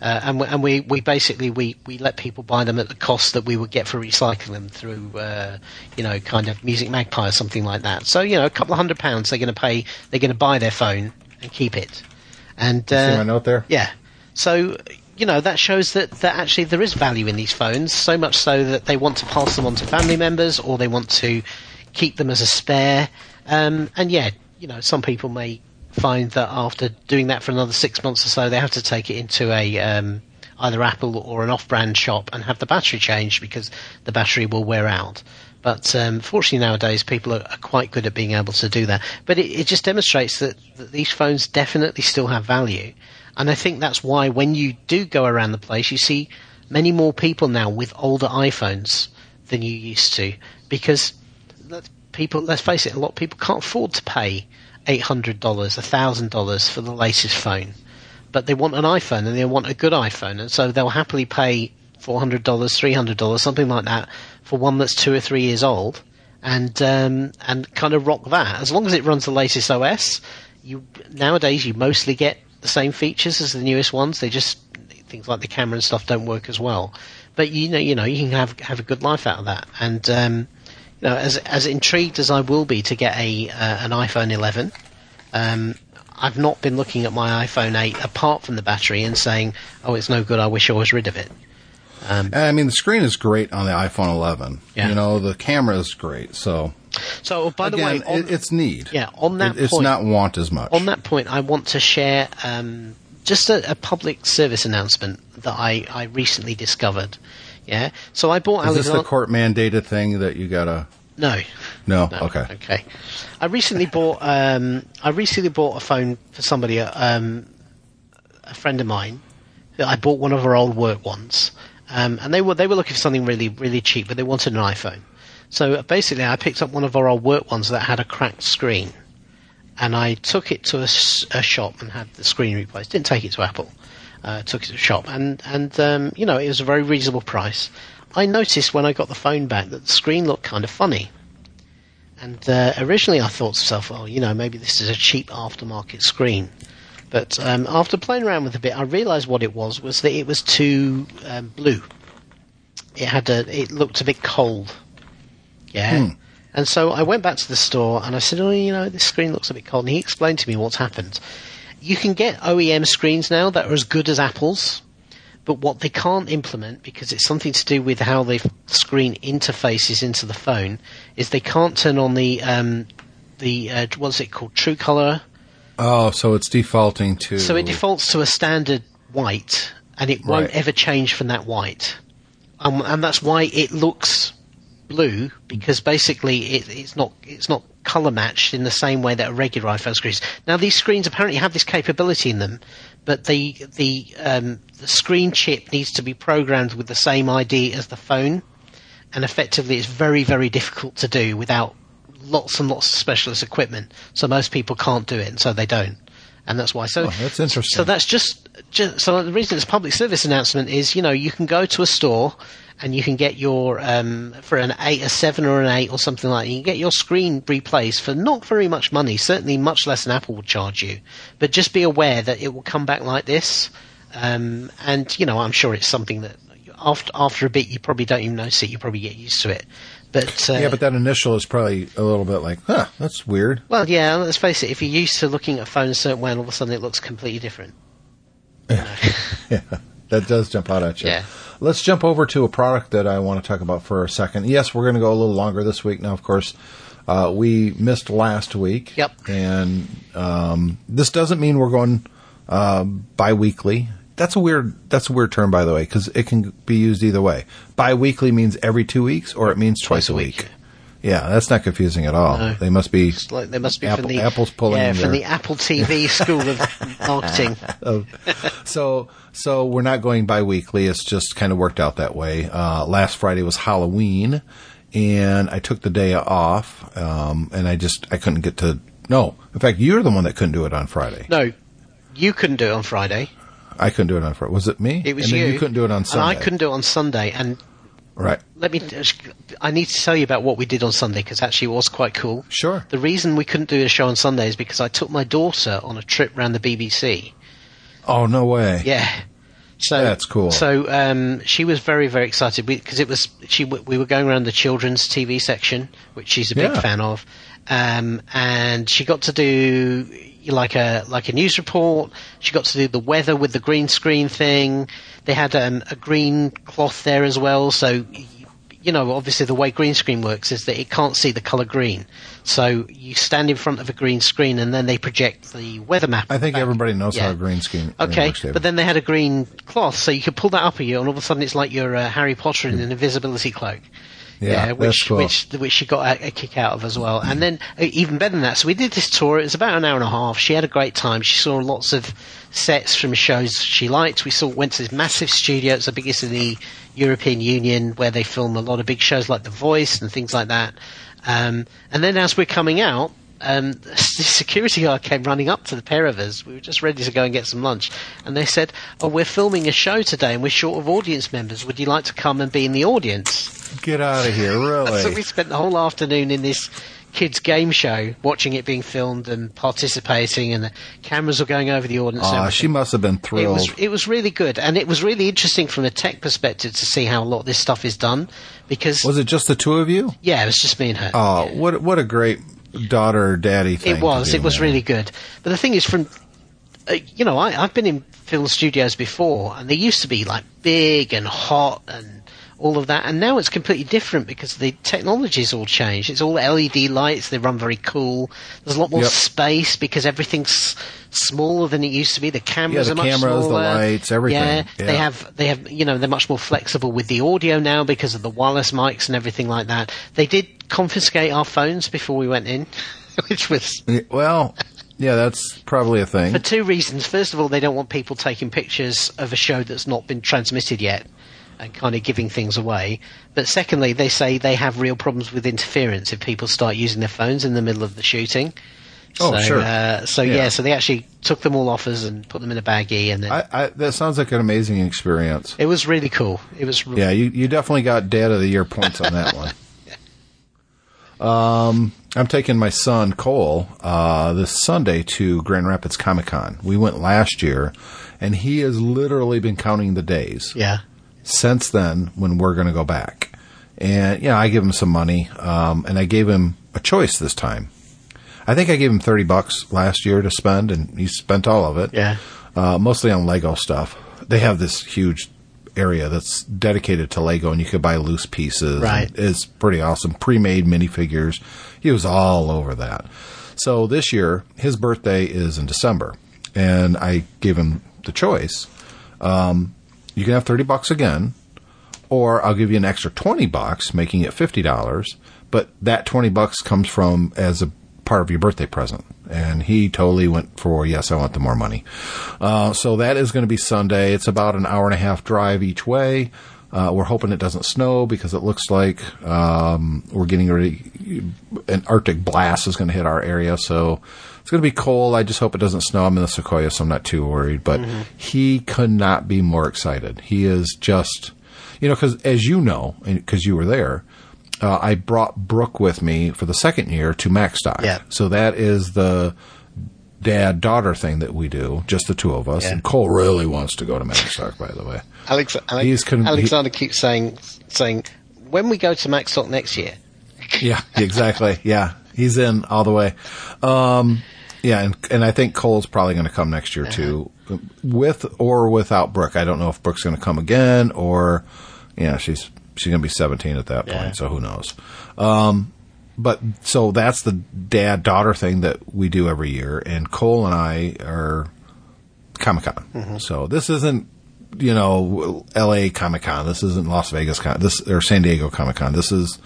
Uh, and we, and we, we basically we, we let people buy them at the cost that we would get for recycling them through, uh, you know, kind of Music Magpie or something like that. So, you know, a couple of hundred pounds they're going to pay, they're going to buy their phone and keep it. And uh, see my note there? Yeah. So, you know, that shows that, that actually there is value in these phones, so much so that they want to pass them on to family members or they want to keep them as a spare. Um, and, yeah, you know, some people may find that after doing that for another six months or so, they have to take it into a um, either Apple or an off-brand shop and have the battery changed because the battery will wear out. But um, fortunately nowadays, people are, are quite good at being able to do that. But it, it just demonstrates that, that these phones definitely still have value. And I think that's why when you do go around the place, you see many more people now with older iPhones than you used to because let's, people, let's face it, a lot of people can't afford to pay eight hundred dollars, one thousand dollars for the latest phone. But they want an iPhone, and they want a good iPhone, and so they'll happily pay four hundred dollars, three hundred dollars, something like that, for one that's two or three years old, and um, and kind of rock that. As long as it runs the latest O S, you nowadays you mostly get the same features as the newest ones. They just things like the camera and stuff don't work as well. But you know, you know, you can have have a good life out of that. And um, you know, as as intrigued as I will be to get a uh, an iPhone eleven. Um, I've not been looking at my iPhone eight apart from the battery and saying, oh, it's no good, I wish I was rid of it. Um, I mean, the screen is great on the iPhone eleven. Yeah. You know, the camera is great. So, so by the Again, way... On, it's need. Yeah, on that it, point... It's not want as much. On that point, I want to share um, just a, a public service announcement that I, I recently discovered. Yeah, so I bought... Is Alexander- this the court-mandated thing that you got to... No. no. No. Okay. Okay. I recently bought. Um, I recently bought a phone for somebody, um, a friend of mine. I bought one of her old work ones, um, and they were they were looking for something really really cheap, but they wanted an iPhone. So basically, I picked up one of our old work ones that had a cracked screen, and I took it to a, a shop and had the screen replaced. Didn't take it to Apple. Uh, took it to a shop, and and um, you know, it was a very reasonable price. I noticed when I got the phone back that the screen looked kind of funny. And uh, originally I thought to myself, oh, you know, maybe this is a cheap aftermarket screen. But um, after playing around with it a bit, I realised what it was, was that it was too um, blue. It had a, it looked a bit cold. Yeah. Hmm. And so I went back to the store and I said, oh, you know, this screen looks a bit cold. And he explained to me what's happened. You can get O E M screens now that are as good as Apple's. But what they can't implement, because it's something to do with how the screen interfaces into the phone, is they can't turn on the um, the uh, what's it called, True Color. Oh, so it's defaulting to. So it defaults to a standard white, and it won't right. ever change from that white, um, and that's why it looks blue, because basically it, it's not it's not color matched in the same way that a regular iPhone screen is. Now these screens apparently have this capability in them. But the the, um, the screen chip needs to be programmed with the same I D as the phone, and effectively it's very, very difficult to do without lots and lots of specialist equipment. So most people can't do it, and so they don't, and that's why. So oh, that's interesting. So that's just, just so the reason it's a public service announcement is, you know, you can go to a store and you can get your um, for an eight, a seven, or an eight, or something like that. You can get your screen replaced for not very much money. Certainly, much less than Apple would charge you. But just be aware that it will come back like this. Um, and you know, I'm sure it's something that after after a bit, you probably don't even notice it. You probably get used to it. But uh, yeah, but that initial is probably a little bit like, huh, that's weird. Well, yeah, let's face it. If you're used to looking at a phone a certain way, and all of a sudden it looks completely different. Yeah. You know? Yeah. That does jump out at you. Yeah. Let's jump over to a product that I want to talk about for a second. Yes, we're going to go a little longer this week. Now, of course, uh, we missed last week. Yep. And um, this doesn't mean we're going uh, bi-weekly. That's a weird that's a weird term, by the way, because it can be used either way. Bi-weekly means every two weeks, or it means twice, twice a week. week. Yeah, that's not confusing at all. No. They must be. Like they must be Apple, from the Apple's pulling. Yeah, from their, the Apple T V school of marketing. so, so we're not going bi-weekly. It's just kind of worked out that way. Uh, last Friday was Halloween, and I took the day off, um, and I just I couldn't get to. No, in fact, you're the one that couldn't do it on Friday. No, you couldn't do it on Friday. I couldn't do it on Friday. Was it me? It was and you. Then you couldn't do it on Sunday. And I couldn't do it on Sunday, and. Right. Let me. I need to tell you about what we did on Sunday, because actually it was quite cool. Sure. The reason we couldn't do a show on Sunday is because I took my daughter on a trip around the B B C. Oh, no way. Yeah. So that's cool. So um, she was very, very excited because it was she. We were going around the children's T V section, which she's a big yeah. fan of, um, and she got to do like a like a news report. She got to do the weather with the green screen thing. They had um, a green cloth there as well, so, you know, obviously the way green screen works is that it can't see the colour green. So you stand in front of a green screen and then they project the weather map. I think back. Everybody knows yeah. how a green screen okay, works. Okay, but then they had a green cloth, so you could pull that up at you and all of a sudden it's like you're uh, Harry Potter in an invisibility cloak. Yeah, yeah, which cool. which which she got a, a kick out of as well. And then uh, even better than that, so we did this tour. It was about an hour and a half. She had a great time. She saw lots of sets from shows she liked. We saw went to this massive studio. It's the biggest in the European Union, where they film a lot of big shows like The Voice and things like that. Um, and then as we're coming out, um, the security guard came running up to the pair of us. We were just ready to go and get some lunch. And they said, oh, we're filming a show today and we're short of audience members. Would you like to come and be in the audience? Get out of here, really? So we spent the whole afternoon in this kids' game show, watching it being filmed and participating, and the cameras were going over the audience. Oh, she must have been thrilled. It was, it was really good, and it was really interesting from a tech perspective to see how a lot of this stuff is done. Because was it just the two of you? Yeah, it was just me and her. Oh, yeah. what what a great daughter daddy thing. It was. It was there. Really good. But the thing is, from uh, you know, I, I've been in film studios before, and they used to be like big and hot and all of that, and now it's completely different because the technology's all changed. It's all L E D lights. They run very cool. There's a lot more yep. space because everything's smaller than it used to be. The cameras yeah, the are much cameras, smaller. The lights, everything. Yeah, yeah, they have, they have, you know, they're much more flexible with the audio now because of the wireless mics and everything like that. They did confiscate our phones before we went in, which was well. Yeah, that's probably a thing for two reasons. First of all, they don't want people taking pictures of a show that's not been transmitted yet and kind of giving things away. But secondly, they say they have real problems with interference if people start using their phones in the middle of the shooting. Oh, so, sure. Uh, so, yeah. yeah, so they actually took them all off us and put them in a baggie. And then I, I, that sounds like an amazing experience. It was really cool. It was. Really yeah, you, you definitely got Dad of the Year points on that one. Um, I'm taking my son, Cole, uh, this Sunday to Grand Rapids Comic-Con. We went last year, and he has literally been counting the days. Yeah. Since then, when we're going to go back. And, you know, I give him some money, um, and I gave him a choice this time. I think I gave him thirty bucks last year to spend, and he spent all of it. Yeah. Uh, mostly on Lego stuff. They have this huge area that's dedicated to Lego, and you could buy loose pieces. Right. It's pretty awesome. Pre-made minifigures. He was all over that. So this year, his birthday is in December, and I gave him the choice. Um, you can have thirty bucks again, or I'll give you an extra twenty bucks, making it fifty dollars. But that twenty bucks comes from as a part of your birthday present. And he totally went for, yes, I want the more money. Uh, so that is going to be Sunday. It's about an hour and a half drive each way. Uh, we're hoping it doesn't snow because it looks like um, we're getting ready. An Arctic blast is going to hit our area. So it's going to be cold. I just hope it doesn't snow. I'm in the Sequoia, so I'm not too worried. But mm-hmm. he could not be more excited. He is just, you know, because as you know, because you were there, uh, I brought Brooke with me for the second year to Macstock. Yeah. So that is the dad-daughter thing that we do, just the two of us. Yeah. And Cole really wants to go to Macstock, by the way. Alex, Alex, He's con- Alexander he- keeps saying, saying, when we go to Macstock next year. Yeah, exactly. Yeah, he's in all the way. Um, yeah, and, and I think Cole's probably going to come next year, uh-huh. too, with or without Brooke. I don't know if Brooke's going to come again or, you know, she's, she's going to be seventeen at that point, yeah. so who knows. Um But so that's the dad-daughter thing that we do every year. And Cole and I are Comic-Con. Mm-hmm. So this isn't, you know, L A Comic-Con. This isn't Las Vegas Con, this or San Diego Comic-Con. This is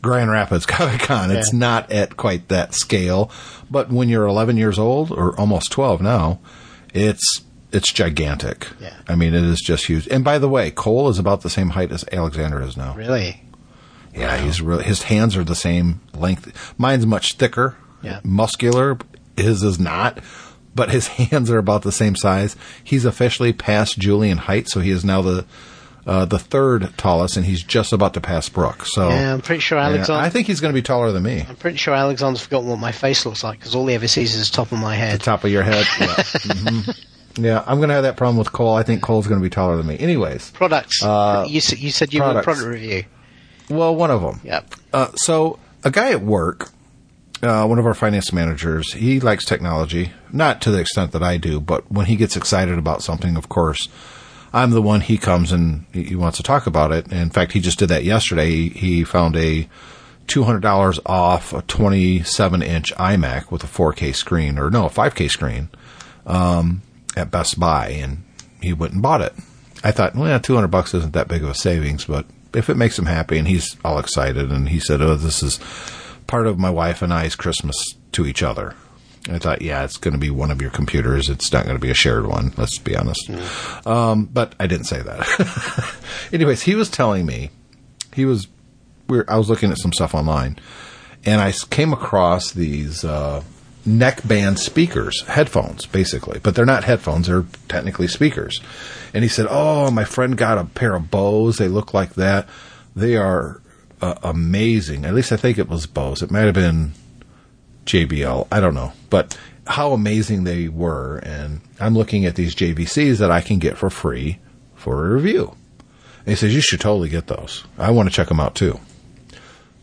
Grand Rapids Comic-Con. Yeah. It's not at quite that scale. But when you're eleven years old or almost twelve now, it's it's gigantic. Yeah. I mean, it is just huge. And by the way, Cole is about the same height as Alexander is now. Really? Yeah, he's really, his hands are the same length. Mine's much thicker, yeah. muscular. His is not, but his hands are about the same size. He's officially past Julie in height, so he is now the uh, the third tallest, and he's just about to pass Brooke. So yeah, I'm pretty sure Alexander. Yeah, I think he's going to be taller than me. I'm pretty sure Alexander's forgotten what my face looks like because all he ever sees is the top of my head. The top of your head. Yeah, mm-hmm. yeah I'm going to have that problem with Cole. I think Cole's going to be taller than me. Anyways, products. Uh, you, you said you were a product review. Well, one of them. Yep. Uh, so a guy at work, uh, one of our finance managers, he likes technology, not to the extent that I do, but when he gets excited about something, of course, I'm the one he comes and he wants to talk about it. And in fact, he just did that yesterday. He, he found a two hundred dollars off a twenty-seven inch iMac with a four K screen or no, a five K screen um, at Best Buy, and he went and bought it. I thought, well, yeah, two hundred bucks isn't that big of a savings, but if it makes him happy, and he's all excited, and he said, oh, this is part of my wife and I's Christmas to each other. And I thought, yeah, it's going to be one of your computers. It's not going to be a shared one. Let's be honest. Mm. Um, but I didn't say that. Anyways, he was telling me, he was, we were, I was looking at some stuff online, and I came across these uh, neckband speakers, headphones, basically. But they're not headphones. They're technically speakers. And he said, oh, my friend got a pair of Bose. They look like that. They are uh, amazing. At least I think it was Bose. It might have been J B L. I don't know. But how amazing they were. And I'm looking at these J V Cs that I can get for free for a review. And he says, you should totally get those. I want to check them out, too.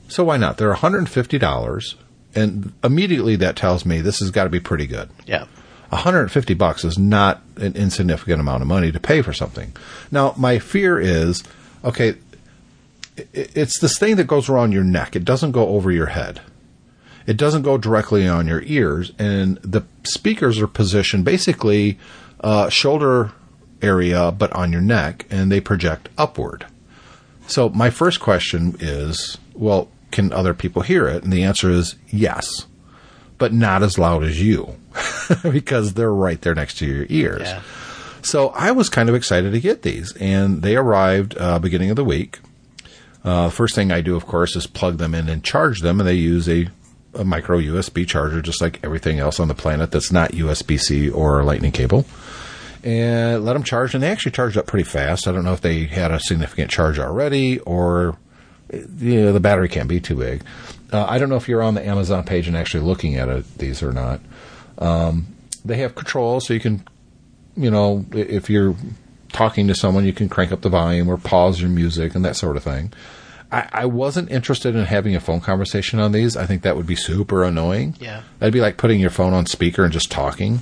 So why not? They're one hundred fifty dollars. And immediately that tells me this has got to be pretty good. Yeah. one hundred fifty bucks is not an insignificant amount of money to pay for something. Now, my fear is, okay, it's this thing that goes around your neck. It doesn't go over your head. It doesn't go directly on your ears. And the speakers are positioned basically uh, shoulder area, but on your neck, and they project upward. So my first question is, well, can other people hear it? And the answer is yes, but not as loud as you because they're right there next to your ears. Yeah. So I was kind of excited to get these, and they arrived uh, beginning of the week. Uh, first thing I do, of course, is plug them in and charge them, and they use a, a micro U S B charger just like everything else on the planet that's not U S B C or lightning cable. And let them charge, and they actually charged up pretty fast. I don't know if they had a significant charge already or... You know, the battery can't be too big. Uh, I don't know if you're on the Amazon page and actually looking at it, these or not. Um, they have controls, so you can, you know, if you're talking to someone, you can crank up the volume or pause your music and that sort of thing. I, I wasn't interested in having a phone conversation on these. I think that would be super annoying. Yeah. That'd be like putting your phone on speaker and just talking.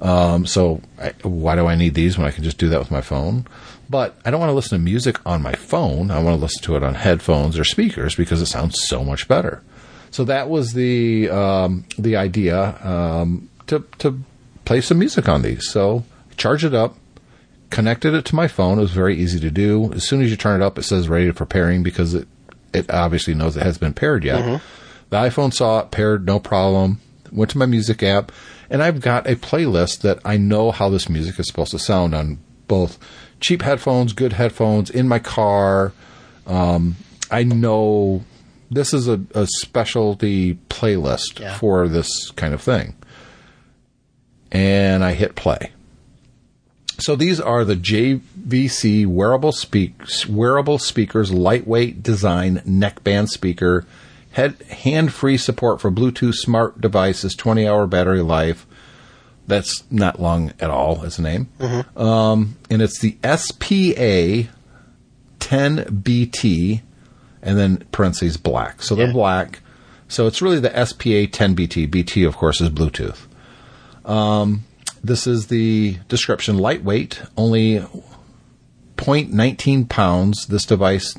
Um, so I, why do I need these when I can just do that with my phone? But I don't want to listen to music on my phone. I want to listen to it on headphones or speakers because it sounds so much better. So that was the um, the idea um, to to play some music on these. So I charged it up, connected it to my phone. It was very easy to do. As soon as you turn it up, it says ready for pairing because it, it obviously knows it hasn't been paired yet. Mm-hmm. The iPhone saw it, paired, no problem. Went to my music app, and I've got a playlist that I know how this music is supposed to sound on both cheap headphones, good headphones, in my car. Um, I know this is a, a specialty playlist yeah. for this kind of thing. And I hit play. So these are the J V C wearable speaks, wearable speakers, lightweight design, neckband speaker, Head, hand-free support for Bluetooth smart devices, twenty-hour battery life. That's not long at all, is the name. Mm-hmm. Um, and it's the S P A ten B T, and then parentheses black. So yeah. They're black. So it's really the S P A ten B T. B T, of course, is Bluetooth. Um, this is the description. Lightweight, only zero point one nine pounds. This device...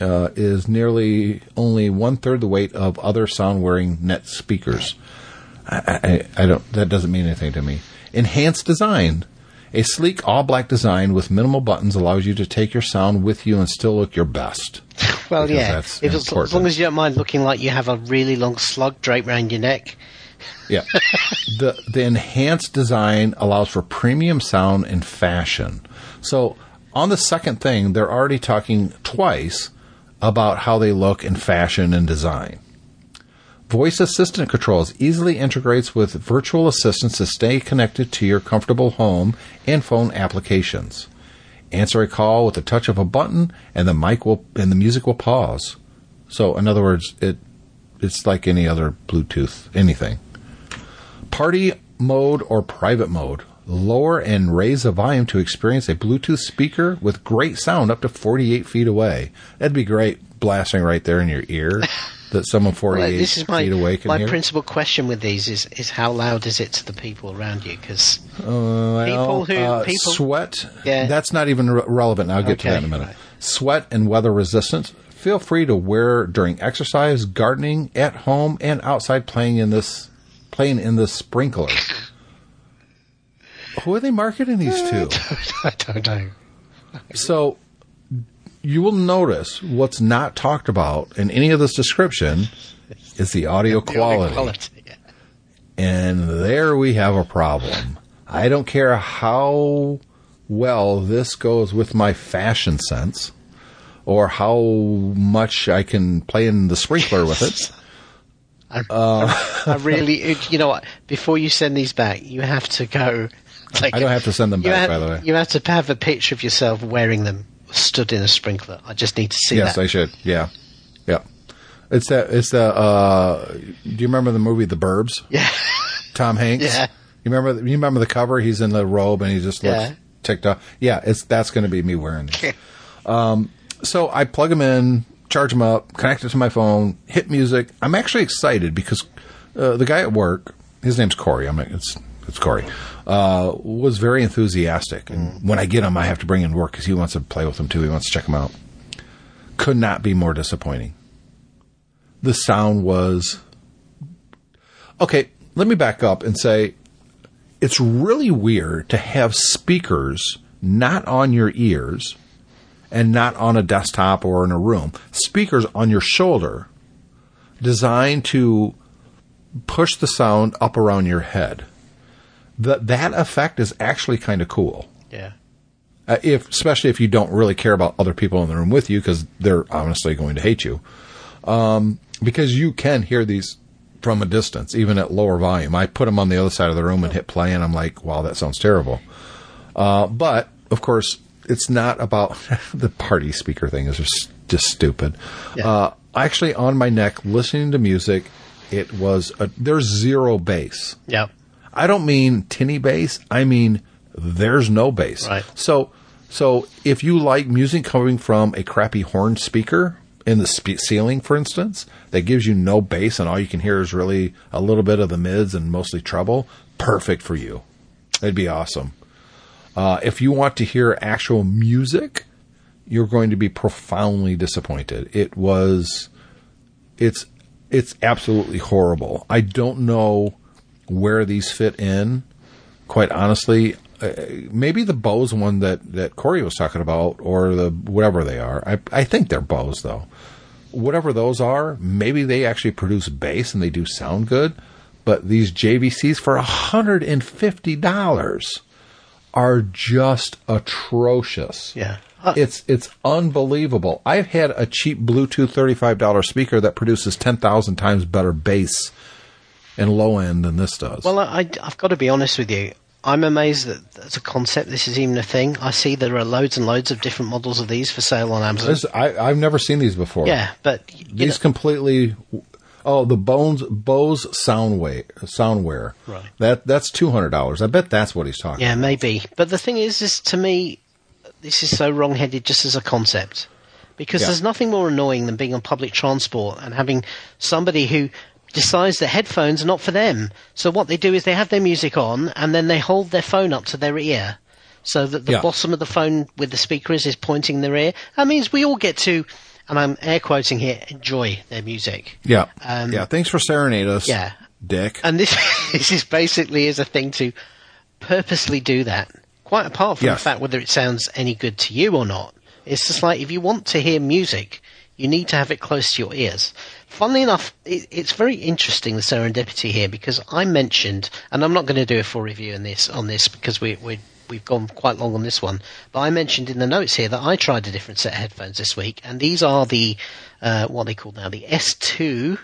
Uh, is nearly only one third the weight of other sound-wearing net speakers. I, I, I don't. That doesn't mean anything to me. Enhanced design: a sleek all-black design with minimal buttons allows you to take your sound with you and still look your best. Well, yeah, if it's, as long as you don't mind looking like you have a really long slug draped around your neck. Yeah. the The enhanced design allows for premium sound and fashion. So. On the second thing, they're already talking twice about how they look and fashion and design. Voice assistant controls easily integrates with virtual assistants to stay connected to your comfortable home and phone applications. Answer a call with a touch of a button, and the mic will and the music will pause. So, in other words, it it's like any other Bluetooth anything. Party mode or private mode. Lower and raise the volume to experience a Bluetooth speaker with great sound up to forty-eight feet away. That'd be great blasting right there in your ear that someone forty-eight well, this is my, feet away can my hear. My principal question with these is, is how loud is it to the people around you? Because uh, well, people who uh, people, sweat, yeah. that's not even re- relevant. I'll get okay, to that in a minute. Right. Sweat and weather resistance. Feel free to wear during exercise, gardening, at home, and outside playing in this playing in this sprinkler. Who are they marketing these to? I don't know. So you will notice what's not talked about in any of this description is the audio quality. The audio quality yeah. And there we have a problem. I don't care how well this goes with my fashion sense or how much I can play in the sprinkler with it. I, uh, I really, you know what, before you send these back, you have to go. Like, I don't have to send them back, have, by the way. You have to have a picture of yourself wearing them, stood in a sprinkler. I just need to see yes, that. Yes, I should. Yeah. Yeah. It's that, it's that, uh, do you remember the movie The Burbs? Yeah. Tom Hanks? Yeah. You remember, you remember the cover? He's in the robe and he just looks yeah. ticked off. Yeah. It's, that's going to be me wearing these. um, so I plug them in, charge them up, connect it to my phone, hit music. I'm actually excited because, uh, the guy at work, his name's Corey. I mean, it's, it's Corey, uh, was very enthusiastic. And when I get him, I have to bring him to work because he wants to play with them too. He wants to check them out. Could not be more disappointing. The sound was okay. Let me back up and say it's really weird to have speakers not on your ears and not on a desktop or in a room, speakers on your shoulder designed to push the sound up around your head. That that effect is actually kind of cool. Yeah. Uh, if, especially if you don't really care about other people in the room with you, because they're honestly going to hate you. Um, because you can hear these from a distance, even at lower volume. I put them on the other side of the room and hit play, and I'm like, wow, that sounds terrible. Uh, but, of course, it's not about the party speaker thing. It's just, just stupid. Yeah. Uh, actually, on my neck, listening to music, it was a, there's zero bass. Yeah. I don't mean tinny bass. I mean, there's no bass. Right. So, so if you like music coming from a crappy horn speaker in the spe- ceiling, for instance, that gives you no bass and all you can hear is really a little bit of the mids and mostly treble, perfect for you. It'd be awesome. Uh, if you want to hear actual music, you're going to be profoundly disappointed. It was, it's, it's absolutely horrible. I don't know where these fit in, quite honestly. Uh, maybe the Bose one that, that Corey was talking about, or the whatever they are. I, I think they're Bose, though. Whatever those are, maybe they actually produce bass and they do sound good, but these J V Cs for one hundred fifty dollars are just atrocious. Yeah. Huh. It's, it's unbelievable. I've had a cheap Bluetooth thirty-five dollars speaker that produces ten thousand times better bass and low end than this does. Well, I, I've got to be honest with you. I'm amazed that as a concept, this is even a thing. I see there are loads and loads of different models of these for sale on Amazon. This, I, I've never seen these before. Yeah, but these know. completely. Oh, the Bones Bose Soundwave Soundware. Right. That that's two hundred dollars. I bet that's what he's talking. Yeah, about. maybe. But the thing is, is to me, this is so wrong-headed just as a concept, because yeah. there's nothing more annoying than being on public transport and having somebody who decides that headphones are not for them. So what they do is they have their music on and then they hold their phone up to their ear so that the yeah. bottom of the phone with the speaker is, is pointing their ear. That means we all get to, and I'm air quoting here, enjoy their music. Yeah. Um, yeah. Thanks for serenade us. Yeah. Dick. And this, this is basically is a thing to purposely do that. Quite apart from yes. the fact whether it sounds any good to you or not. It's just like, if you want to hear music, you need to have it close to your ears. Funnily enough, it, it's very interesting, the serendipity here, because I mentioned, and I'm not going to do a full review on this, on this because we, we, we've gone quite long on this one, but I mentioned in the notes here that I tried a different set of headphones this week, and these are the, uh, what are they called now, the S two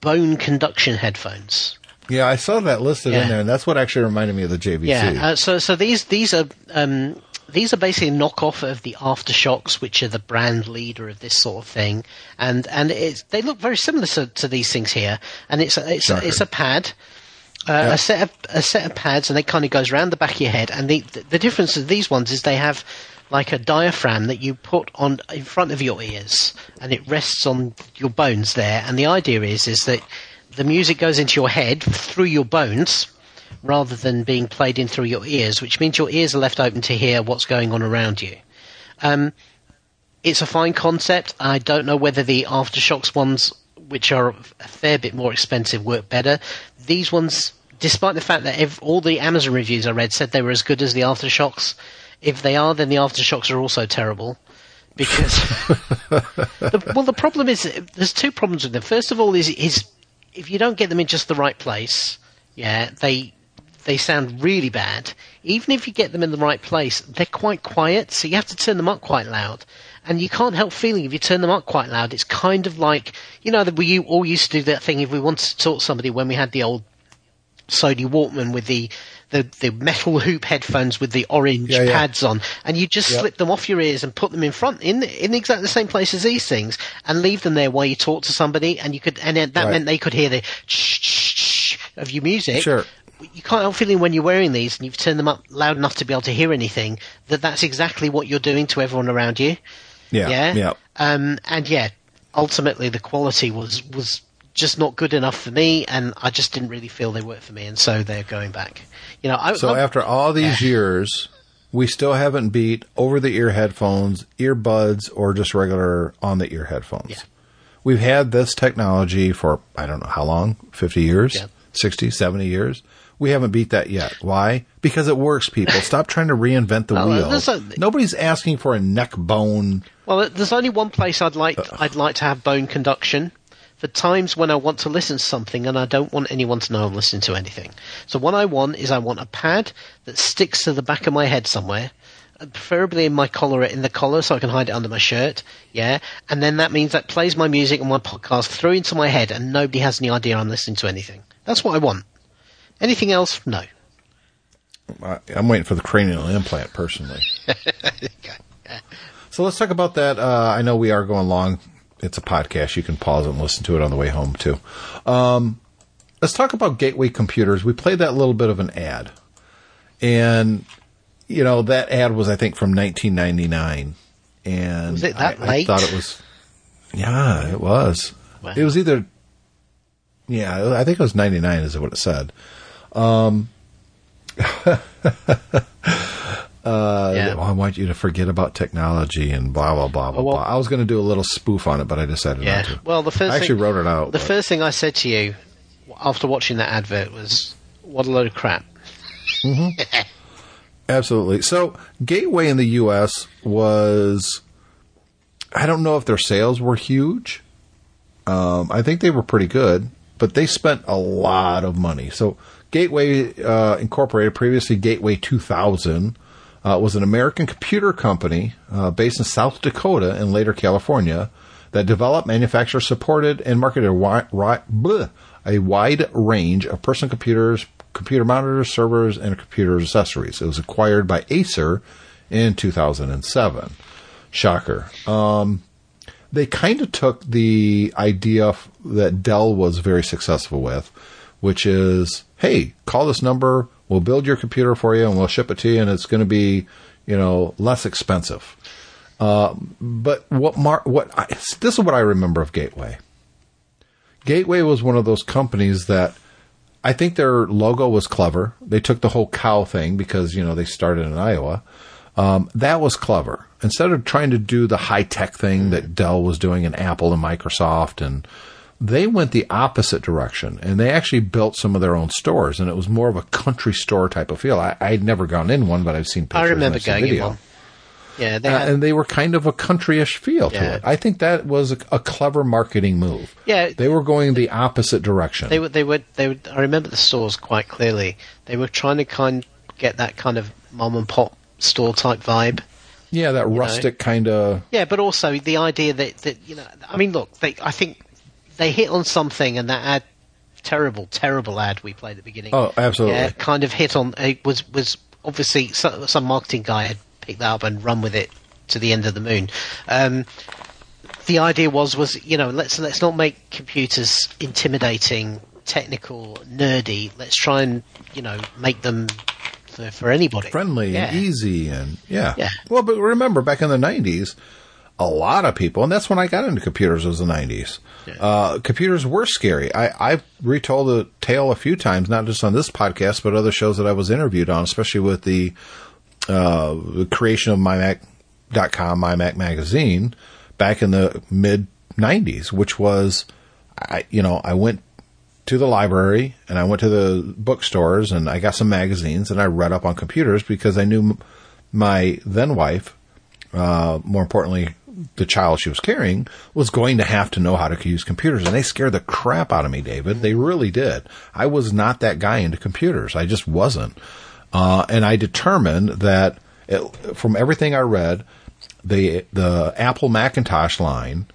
bone conduction headphones. Yeah, I saw that listed yeah. in there, and that's what actually reminded me of the J V C. Yeah, uh, so, so these, these are... Um, These are basically a knockoff of the Aftershocks, which are the brand leader of this sort of thing, and and it's, they look very similar to, to these things here. And it's a, it's a, it's a pad, uh, yeah. a set of a set of pads, and they kind of goes around the back of your head. And the the difference of these ones is they have like a diaphragm that you put on in front of your ears, and it rests on your bones there. And the idea is is that the music goes into your head through your bones, rather than being played in through your ears, which means your ears are left open to hear what's going on around you. Um, it's a fine concept. I don't know whether the Aftershocks ones, which are a fair bit more expensive, work better. These ones, despite the fact that if all the Amazon reviews I read said they were as good as the Aftershocks, if they are, then the Aftershocks are also terrible. Because, the, well, the problem is, there's two problems with them. First of all is, is if you don't get them in just the right place, yeah, they... They sound really bad. Even if you get them in the right place, they're quite quiet, so you have to turn them up quite loud. And you can't help feeling if you turn them up quite loud, it's kind of like, you know, that we all used to do that thing if we wanted to talk to somebody when we had the old Sony Walkman with the the, the metal hoop headphones with the orange yeah, yeah. pads on, and you just yep. slip them off your ears and put them in front in in exactly the same place as these things and leave them there while you talk to somebody, and you could and that right. meant they could hear the shh, shh, shh of your music. Sure. You can't help feeling when you're wearing these and you've turned them up loud enough to be able to hear anything that that's exactly what you're doing to everyone around you. Yeah. Yeah. yeah. Um, and yeah, ultimately the quality was, was just not good enough for me, and I just didn't really feel they worked for me, and so they're going back. You know, I, So I, after all these yeah. years, we still haven't beat over-the-ear headphones, earbuds, or just regular on-the-ear headphones. Yeah. We've had this technology for, I don't know how long, fifty years, yeah. sixty, seventy years. We haven't beat that yet. Why? Because it works, people. Stop trying to reinvent the well, wheel. Only, Nobody's asking for a neck bone. Well, there's only one place I'd like Ugh. I'd like to have bone conduction. For times when I want to listen to something and I don't want anyone to know I'm listening to anything. So what I want is I want a pad that sticks to the back of my head somewhere, preferably in my collar, in the collar, so I can hide it under my shirt. Yeah. And then that means that plays my music and my podcast through into my head, and nobody has any idea I'm listening to anything. That's what I want. Anything else? No. I'm waiting for the cranial implant, personally. So let's talk about that. Uh, I know we are going long. It's a podcast. You can pause and listen to it on the way home, too. Um, let's talk about Gateway computers. We played that little bit of an ad. And, you know, that ad was, I think, from nineteen ninety-nine. And was it that I, late? I thought it was. Yeah, it was. Wow. It was either... Yeah, I think it was ninety-nine is what it said. Um, uh, yeah. I want you to forget about technology and blah, blah, blah, blah, well, blah. I was going to do a little spoof on it, but I decided yeah. not to. Well, the first I actually thing, wrote it out. The but. first thing I said to you after watching that advert was, what a load of crap. Mm-hmm. Absolutely. So Gateway in the U S was, I don't know if their sales were huge. Um, I think they were pretty good, but they spent a lot of money. So Gateway uh, Incorporated, previously Gateway two thousand, uh, was an American computer company uh, based in South Dakota and later California that developed, manufactured, supported, and marketed a wide, ri- bleh, a wide range of personal computers, computer monitors, servers, and computer accessories. It was acquired by Acer in two thousand seven. Shocker. Um... They kind of took the idea f- that Dell was very successful with, which is, hey, call this number, we'll build your computer for you, and we'll ship it to you, and it's going to be, you know, less expensive. Uh, but what Mar- what I, this is what I remember of Gateway. Gateway was one of those companies that I think their logo was clever. They took the whole cow thing because, you know, they started in Iowa. Um, that was clever. Instead of trying to do the high-tech thing that Dell was doing and Apple and Microsoft, and they went the opposite direction, and they actually built some of their own stores, and it was more of a country store type of feel. I, I'd never gone in one, but I've seen pictures. I remember going video. in one. Yeah, they had, uh, and they were kind of a countryish feel yeah. to it. I think that was a, a clever marketing move. Yeah, they were going the opposite direction. They were. They were. They were. I remember the stores quite clearly. They were trying to kind of get that kind of mom and pop store type vibe. Yeah, that you rustic kind of... Yeah, but also the idea that, that, you know, I mean, look, they, I think they hit on something, and that ad, terrible, terrible ad we played at the beginning. Oh, absolutely. Yeah, kind of hit on, it was, was obviously some, some marketing guy had picked that up and run with it to the end of the moon. Um, the idea was, was, you know, let's let's not make computers intimidating, technical, nerdy. Let's try and, you know, make them... for anybody. Friendly yeah. and easy and, yeah. yeah. Well, but remember, back in the nineties, a lot of people, and that's when I got into computers, was the nineties. Yeah. Uh, computers were scary. I, I've retold the tale a few times, not just on this podcast, but other shows that I was interviewed on, especially with the, uh, the creation of my mac dot com, My Mac Magazine, back in the mid-nineties, which was, I, you know, I went to the library and I went to the bookstores and I got some magazines and I read up on computers because I knew my then wife, uh, more importantly, the child she was carrying was going to have to know how to use computers. And they scared the crap out of me, David. They really did. I was not that guy into computers. I just wasn't. Uh, and I determined that it, from everything I read, the the Apple Macintosh line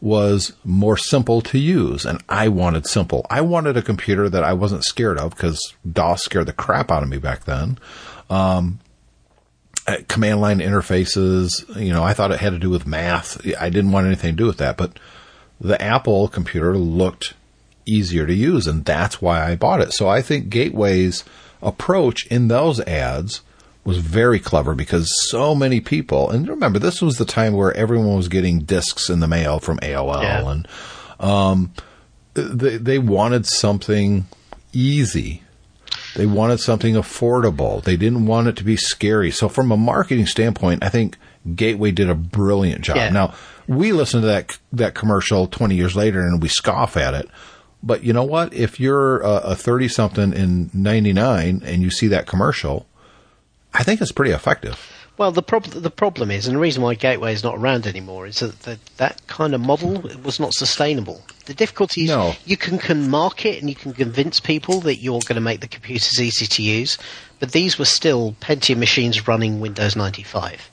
was more simple to use, and I wanted simple. I wanted a computer that I wasn't scared of, because DOS scared the crap out of me back then. Um, command line interfaces, you know, I thought it had to do with math. I didn't want anything to do with that, but the Apple computer looked easier to use, and that's why I bought it. So I think Gateway's approach in those ads was very clever, because so many people, and remember, this was the time where everyone was getting discs in the mail from A O L, yeah. and um, they, they wanted something easy. They wanted something affordable. They didn't want it to be scary. So from a marketing standpoint, I think Gateway did a brilliant job. Yeah. Now, we listen to that that commercial twenty years later and we scoff at it. But you know what? If you're a thirty-something in ninety-nine and you see that commercial, I think it's pretty effective. Well, the problem the problem is, and the reason why Gateway is not around anymore, is that the, that kind of model was not sustainable. The difficulty is no. you can, can market and you can convince people that you're going to make the computers easy to use, but these were still Pentium machines running Windows ninety-five.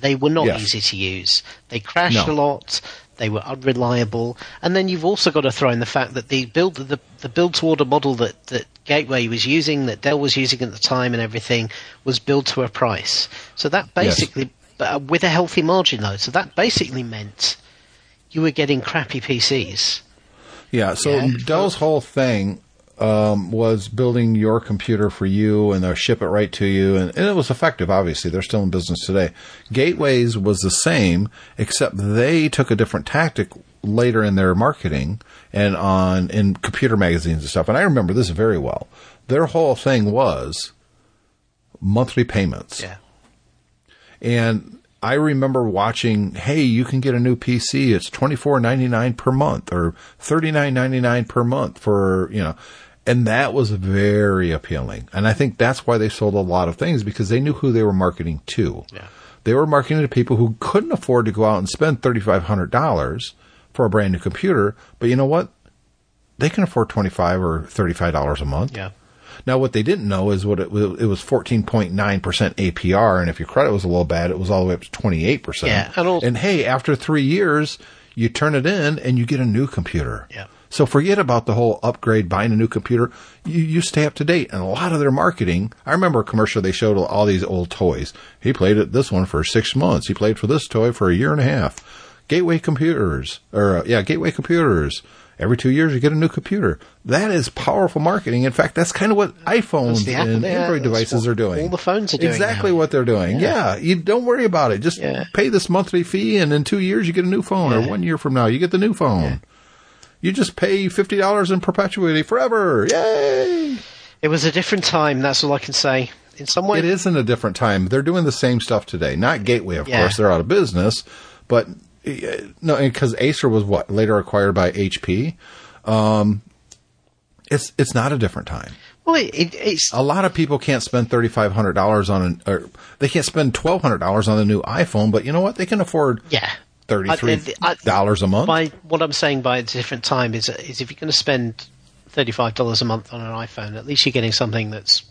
They were not yes. easy to use. They crashed no. a lot. They were unreliable. And then you've also got to throw in the fact that the build the, the build-to-order model that, that Gateway was using, that Dell was using at the time and everything, was built to a price. So that basically, yes. uh, with a healthy margin though, so that basically meant you were getting crappy P Cs. Yeah, so yeah. Dell's whole thing um, was building your computer for you, and they'll ship it right to you. And, and it was effective, obviously. They're still in business today. Gateway's was the same, except they took a different tactic later in their marketing and on in computer magazines and stuff. And I remember this very well. Their whole thing was monthly payments. Yeah. And I remember watching, hey, you can get a new P C. It's twenty-four ninety-nine per month or thirty-nine ninety-nine per month for, you know, and that was very appealing. And I think that's why they sold a lot of things, because they knew who they were marketing to. Yeah. They were marketing to people who couldn't afford to go out and spend thirty-five hundred dollars for a brand new computer, but you know what? They can afford twenty-five or thirty-five dollars a month. Yeah. Now, what they didn't know is what it, it was fourteen point nine percent A P R, and if your credit was a little bad, it was all the way up to twenty-eight percent. Yeah, and, also, and hey, after three years, you turn it in and you get a new computer. Yeah. So forget about the whole upgrade, buying a new computer. You, you stay up to date. And a lot of their marketing, I remember a commercial they showed all these old toys. He played at this one for six months. He played for this toy for a year and a half. Gateway computers, or uh, yeah, Gateway computers. Every two years you get a new computer. That is powerful marketing. In fact, that's kind of what iPhones and Android yeah, devices are doing. All the phones are doing exactly now. What they're doing. Yeah. yeah, you don't worry about it. Just yeah. pay this monthly fee, and in two years you get a new phone, yeah. or one year from now you get the new phone. Yeah. You just pay fifty dollars in perpetuity forever. Yay! It was a different time. That's all I can say. In some way, it isn't a different time. They're doing the same stuff today. Not Gateway, of yeah. course. They're out of business, but. No, because Acer was what later acquired by H P. Um, it's it's not a different time. Well, it, it, it's a lot of people can't spend thirty five hundred dollars on an, or they can't spend twelve hundred dollars on a new iPhone, but you know what? They can afford yeah thirty three dollars a month. By what I'm saying by a different time is is if you're going to spend thirty five dollars a month on an iPhone, at least you're getting something that's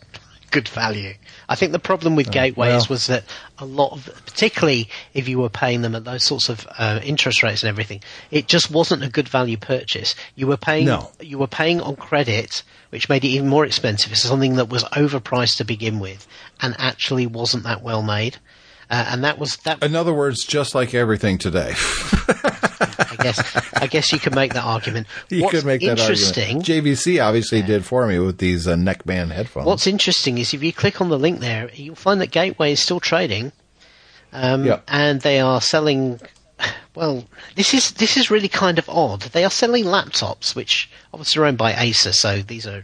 good value. I think the problem with uh, Gateways well, was that a lot of, particularly if you were paying them at those sorts of uh, interest rates and everything, it just wasn't a good value purchase. You were paying, no. you were paying on credit, which made it even more expensive. It's something that was overpriced to begin with, and actually wasn't that well made. Uh, and that was that. In other words, just like everything today. I guess I guess you could make that argument. You what's could make that argument. J V C obviously yeah. did for me with these uh, neckband headphones. What's interesting is if you click on the link there, you'll find that Gateway is still trading, um, yep. and they are selling. Well, this is this is really kind of odd. They are selling laptops, which obviously are owned by Acer, so these are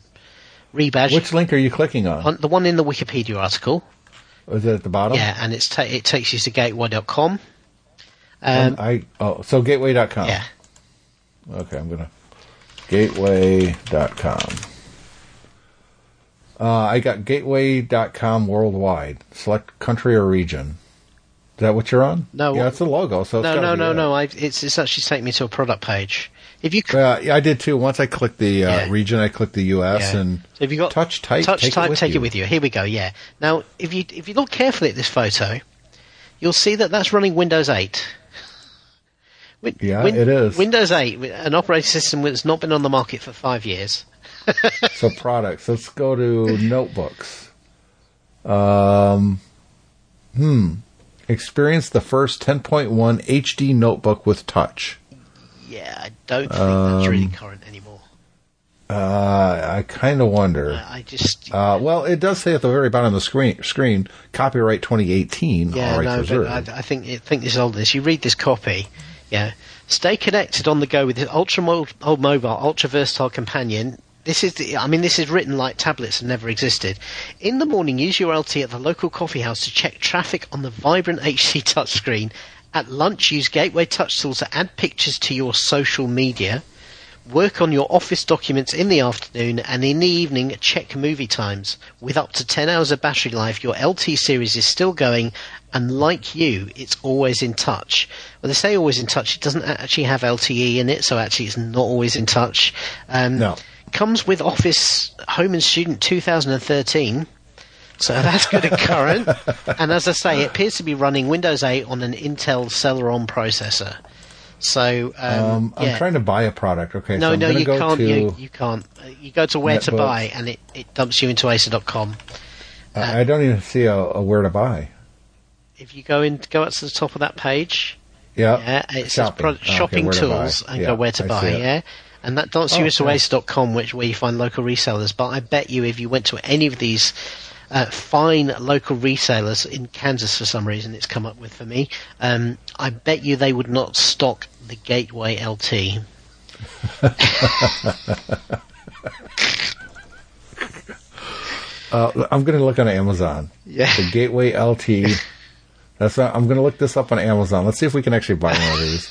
rebadged. Which link are you clicking on? on the one in the Wikipedia article. Is it at the bottom? Yeah, and it's ta- it takes you to gateway dot com. Um, and I oh, so gateway dot com. Yeah. Okay, I'm gonna gateway dot com. Uh, I got gateway dot com worldwide. Select country or region. Is that what you're on? No. Yeah, it's the logo. So no, it's no, no, no. I, it's it's actually taking me to a product page. If you, cl- uh, yeah, I did too. Once I clicked the uh, yeah. region, I clicked the U S yeah. and so if you got touch type, touch take, type, it, with take it with you. Here we go. Yeah. Now, if you if you look carefully at this photo, you'll see that that's running Windows eight. Win- yeah, win- it is Windows eight, an operating system that's not been on the market for five years. So products. Let's go to notebooks. Um, hmm. Experience the first ten point one H D notebook with touch. Yeah, I don't think um, that's really current anymore. Uh, I kind of wonder. I, I just. Uh, well, it does say at the very bottom of the screen, screen copyright twenty eighteen. Yeah, all rights no, reserved. I, I think I think this is older. You read this copy. Yeah, stay connected on the go with the ultra mo- old mobile, ultra versatile companion. This is, the, I mean, this is written like tablets have never existed. In the morning, use your L T E at the local coffee house to check traffic on the vibrant H D touchscreen. At lunch, use Gateway Touch Tool to add pictures to your social media. Work on your office documents in the afternoon, and in the evening, check movie times. With up to ten hours of battery life, your L T series is still going, and like you, it's always in touch. Well, they say always in touch. It doesn't actually have L T E in it, so actually it's not always in touch. Um, no. Comes with Office Home and Student two thousand thirteen, so that's good and current. And as I say, it appears to be running Windows eight on an Intel Celeron processor. So um, um, I'm yeah. trying to buy a product. Okay, no, so I'm no, you, go can't, to you, you can't. You go to where Netbooks. To buy, and it, it dumps you into acer dot com. Uh, uh, I don't even see a, a where to buy. If you go in, go up to the top of that page. Yep. Yeah, it says shopping, pro- shopping okay, tools, to and yeah, go where to I buy. Yeah. And that dumps you into acer dot com, which where you find local resellers. But I bet you if you went to any of these uh, fine local resellers in Kansas for some reason, it's come up with for me, um, I bet you they would not stock the Gateway L T. uh, I'm going to look on Amazon. Yeah. The Gateway L T. That's not, I'm going to look this up on Amazon. Let's see if we can actually buy one of these.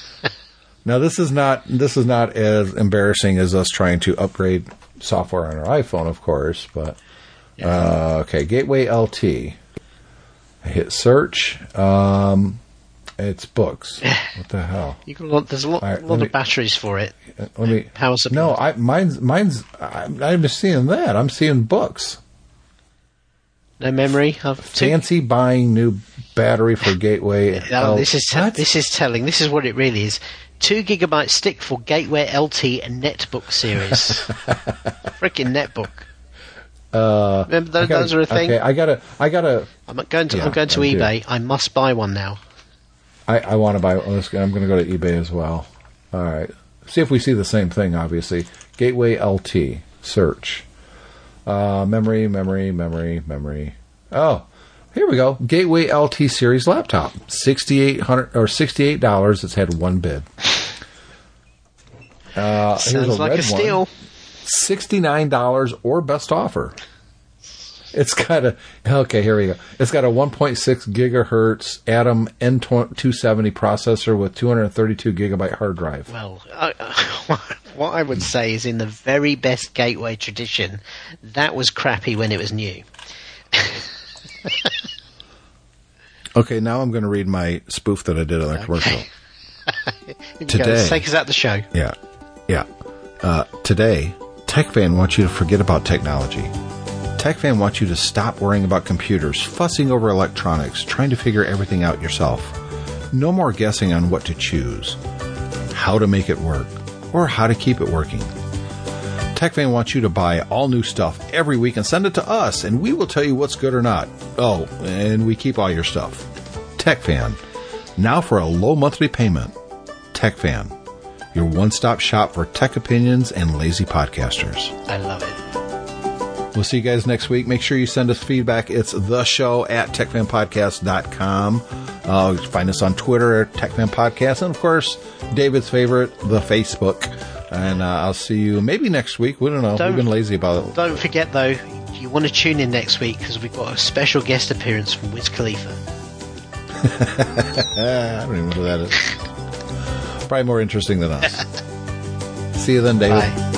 Now, this is not this is not as embarrassing as us trying to upgrade software on our iPhone, of course. But yeah. uh, okay, Gateway L T. I hit search. Um, it's books. What the hell? You can, there's a lot, right, lot me, of batteries for it. Let me power supply. No, I mine's mine's. I'm, I'm seeing that. I'm seeing books. No memory. I've Fancy took- buying new battery for Gateway. No, L- this is te- this is telling. This is what it really is. Two gigabyte stick for Gateway L T and netbook series. Freaking netbook. Uh, Remember those, gotta, those are a thing. Okay, I gotta, I gotta. I'm going to. Yeah, I'm going to I eBay. Do. I must buy one now. I, I want to buy one. I'm going to go to eBay as well. All right. See if we see the same thing. Obviously, Gateway L T search. Uh, memory, memory, memory, memory. Oh. Here we go. Gateway L T series laptop, sixty-eight hundred dollars or sixty-eight dollars. It's had one bid. Uh, Sounds here's a like red a steal. One. sixty-nine dollars or best offer. It's got a okay. Here we go. It's got a one point six gigahertz Atom N two seventy processor with two hundred thirty-two gigabyte hard drive. Well, uh, what I would say is in the very best Gateway tradition, that was crappy when it was new. Okay, now I'm going to read my spoof that I did on the okay. commercial. Today, take us out the show. Yeah, yeah. Uh, today, TechFan wants you to forget about technology. TechFan wants you to stop worrying about computers, fussing over electronics, trying to figure everything out yourself. No more guessing on what to choose, how to make it work, or how to keep it working. TechFan wants you to buy all new stuff every week and send it to us, and we will tell you what's good or not. Oh, and we keep all your stuff. TechFan. Now for a low monthly payment. TechFan. Your one-stop shop for tech opinions and lazy podcasters. I love it. We'll see you guys next week. Make sure you send us feedback. It's the show at tech fan podcast dot com. Uh, find us on Twitter at TechFanPodcast. And, of course, David's favorite, the Facebook. And uh, I'll see you maybe next week. We don't know. Don't, We've been lazy about it. Don't forget, though, you want to tune in next week because we've got a special guest appearance from Wiz Khalifa. I don't even know who that is. Probably more interesting than us. See you then, David. Bye.